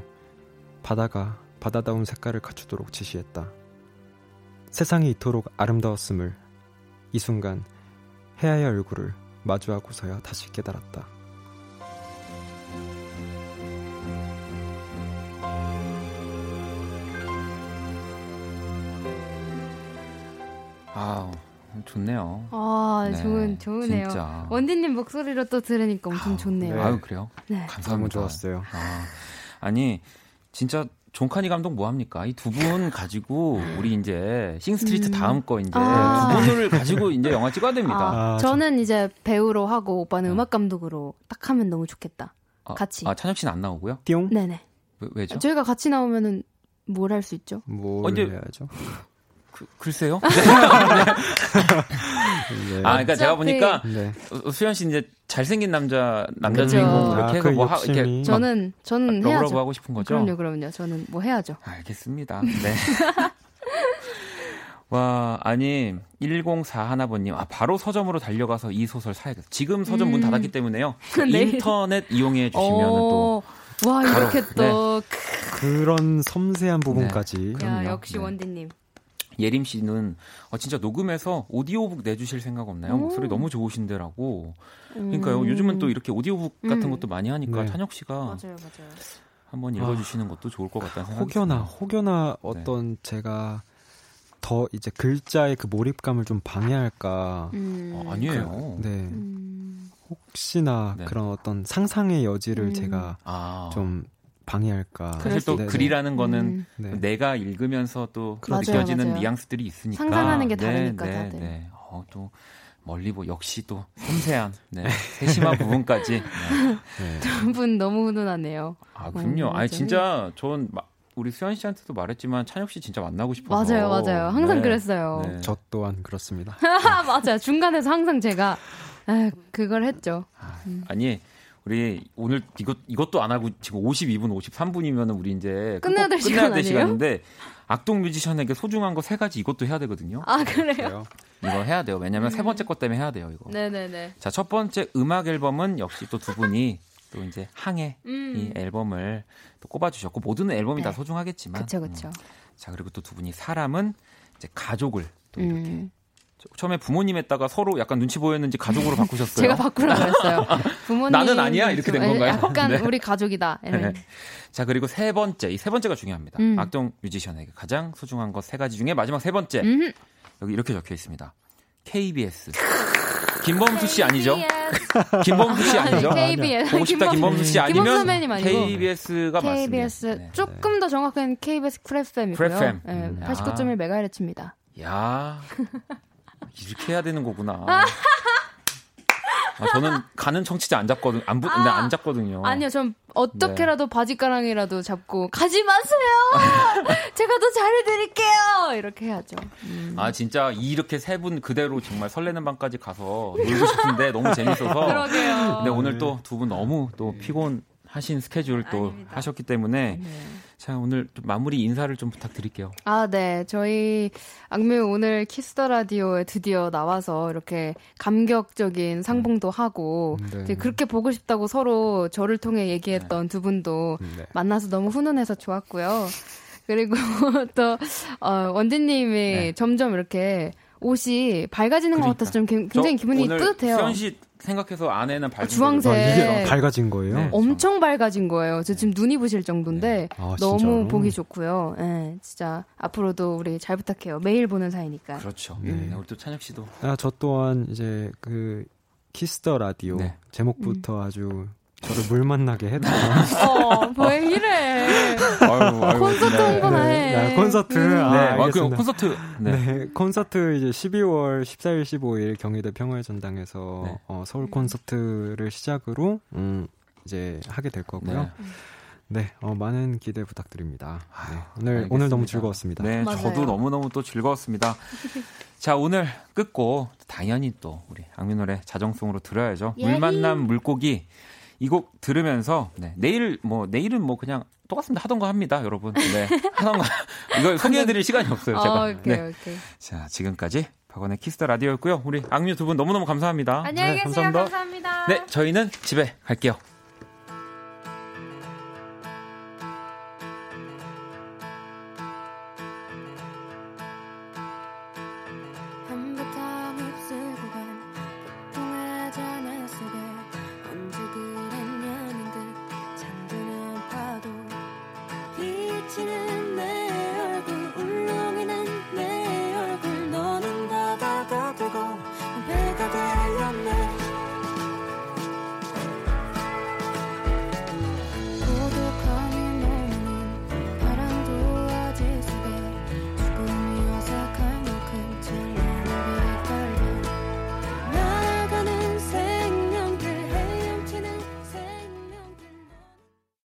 바다가 바다다운 색깔을 갖추도록 지시했다. 세상이 이토록 아름다웠음을 이 순간 해아의 얼굴을 마주하고서야 다시 깨달았다. 아, 좋네요. 아, 네, 좋으네요. 진짜. 원디님 목소리로 또 들으니까 엄청 좋네요. 네. 아유, 그래요? 네. 감사합니다. 좋았어요. 아니, 진짜. 존 카니 감독 뭐 합니까? 이 두 분 가지고 우리 이제 싱스트리트 다음 거 이제 두 분을 가지고 이제 영화 찍어야 됩니다. 저는 이제 배우로 하고 오빠는 음악 감독으로 딱 하면 너무 좋겠다. 같이. 찬혁 씨는 안 나오고요? 띠용? 네네. 왜죠? 저희가 같이 나오면은 뭘 할 수 있죠? 뭘 해야죠? 글쎄요. 네. 아, 그러니까 제가 보니까 네. 수현 씨 이제 잘생긴 남자 주인공 이렇게 해서 뭐 이렇게 저는 해야죠. 러브러브 하고 싶은 거죠. 그럼요. 저는 뭐 해야죠. 알겠습니다. 네. 와, 아니 1041번님, 바로 서점으로 달려가서 이 소설 사야겠어요. 지금 서점 문 닫았기 때문에요. 인터넷 이용해 주시면 또. 와, 이렇게 또 네. 그런 섬세한 부분까지. 네. 야, 역시 네. 원디님. 예림 씨는 진짜 녹음해서 오디오북 내주실 생각 없나요? 목소리 너무 좋으신데라고. 그러니까요. 요즘은 또 이렇게 오디오북 같은 것도 많이 하니까 네. 찬혁 씨가 맞아요. 한번 읽어주시는 것도 좋을 것 같다는 생각이 들어요. 혹여나 어떤 네. 제가 더 이제 글자의 그 몰입감을 좀 방해할까. 아니에요. 네. 혹시나 네. 그런 어떤 상상의 여지를 제가 좀 방해할까. 사실 또 네네. 글이라는 거는 네. 내가 읽으면서 또 느껴지는 맞아요. 뉘앙스들이 있으니까 상상하는 게 다르니까 다들. 네. 또 멀리 역시 또 섬세한 네. 세심한 부분까지. 네. 두 분 너무 훈훈하네요. 아, 그럼요. 아니 진짜 전 우리 수현 씨한테도 말했지만 찬혁 씨 진짜 만나고 싶어서. 맞아요. 항상 네. 그랬어요. 네. 저 또한 그렇습니다. 맞아요. 중간에서 항상 제가 그걸 했죠. 아니. 우리 오늘 이것도 안 하고 지금 52분, 53분이면 우리 이제 끝내야 될 시간인데 악동 뮤지션에게 소중한 거 3가지 이것도 해야 되거든요. 아, 그래요? 이거 해야 돼요. 왜냐면 세 번째 것 때문에 해야 돼요, 이거. 네네네. 자, 첫 번째 음악 앨범은 역시 또 두 분이 또 이제 항해 이 앨범을 또 꼽아주셨고 모든 앨범이 네. 다 소중하겠지만. 그쵸. 자, 그리고 또 두 분이 사람은 이제 가족을 또 이렇게. 처음에 부모님 했다가 서로 약간 눈치 보였는지 가족으로 바꾸셨어요. 제가 바꾸라고 했어요. 부모님 나는 아니야 이렇게 된 건가요? 약간 네. 우리 가족이다. 네. 자, 그리고 세 번째, 이 세 번째가 중요합니다. 악동 뮤지션에게 가장 소중한 것 3가지 중에 마지막 3번째 여기 이렇게 적혀 있습니다. KBS 김범수 씨 아니죠? 김범수 씨 아니죠? KBS 보고 싶다 김범수 씨 아니면 KBS가 맞습니다. KBS 네. 조금 더 정확한 KBS 쿨FM이고요. 네, 89.1MHz입니다. 야. 이렇게 해야 되는 거구나. 저는 가는 청취자 안 잡거든, 안 잡거든요. 아니요, 전 어떻게라도 네. 바지가랑이라도 잡고 가지 마세요. 제가 더 잘해드릴게요. 이렇게 해야죠. 진짜 이렇게 세 분 그대로 정말 설레는 밤까지 가서 놀고 싶은데 너무 재밌어서. 그러게요. 근데 오늘 또 두 분 너무 또 피곤. 하신 스케줄도 하셨기 때문에 네. 자 오늘 좀 마무리 인사를 좀 부탁드릴게요. 아, 네. 저희 악뮤 오늘 키스 더 라디오에 드디어 나와서 이렇게 감격적인 상봉도 하고 네. 그렇게 보고 싶다고 서로 저를 통해 얘기했던 네. 두 분도 네. 만나서 너무 훈훈해서 좋았고요. 그리고 또 원진님이 네. 점점 이렇게 옷이 밝아지는 그러니까. 것 같아서 좀 굉장히 기분이 뿌듯해요. 수연 씨 생각해서 안에는 밝은 주황색 이게 밝아진 거예요. 네, 엄청 밝아진 거예요. 저 지금 눈이 부실 정도인데 네. 아, 너무 진짜로? 보기 좋고요. 네, 진짜 앞으로도 우리 잘 부탁해요. 매일 보는 사이니까. 그렇죠. 네, 우리 또 찬혁 씨도. 아, 저 또한 이제 그 키스 더 라디오 네. 제목부터 아주. 저를 물 만나게 해도 왜 이래? 콘서트 홍보나 해. 네, 콘서트. 콘서트. 네. 네, 콘서트 이제 12월 14일, 15일 경희대 평화전당에서 네. 서울 콘서트를 시작으로 이제 하게 될 거고요. 네, 네 많은 기대 부탁드립니다. 네, 오늘 너무 즐거웠습니다. 네, 맞아요. 저도 너무너무 또 즐거웠습니다. 자, 오늘 끝고 당연히 또 우리 악뮤 노래 자정송으로 들어야죠. 물 만난 물고기. 이 곡 들으면서 네, 내일은 뭐 그냥 똑같습니다. 하던 거 합니다, 여러분. 네, 하던 거 이걸 소개해드릴 시간이 없어요, 제가. 오케이. 자, 지금까지 박원의 키스 더 라디오였고요. 우리 악뮤 두 분 너무너무 감사합니다. 안녕히 계세요. 네, 감사합니다. 네, 저희는 집에 갈게요.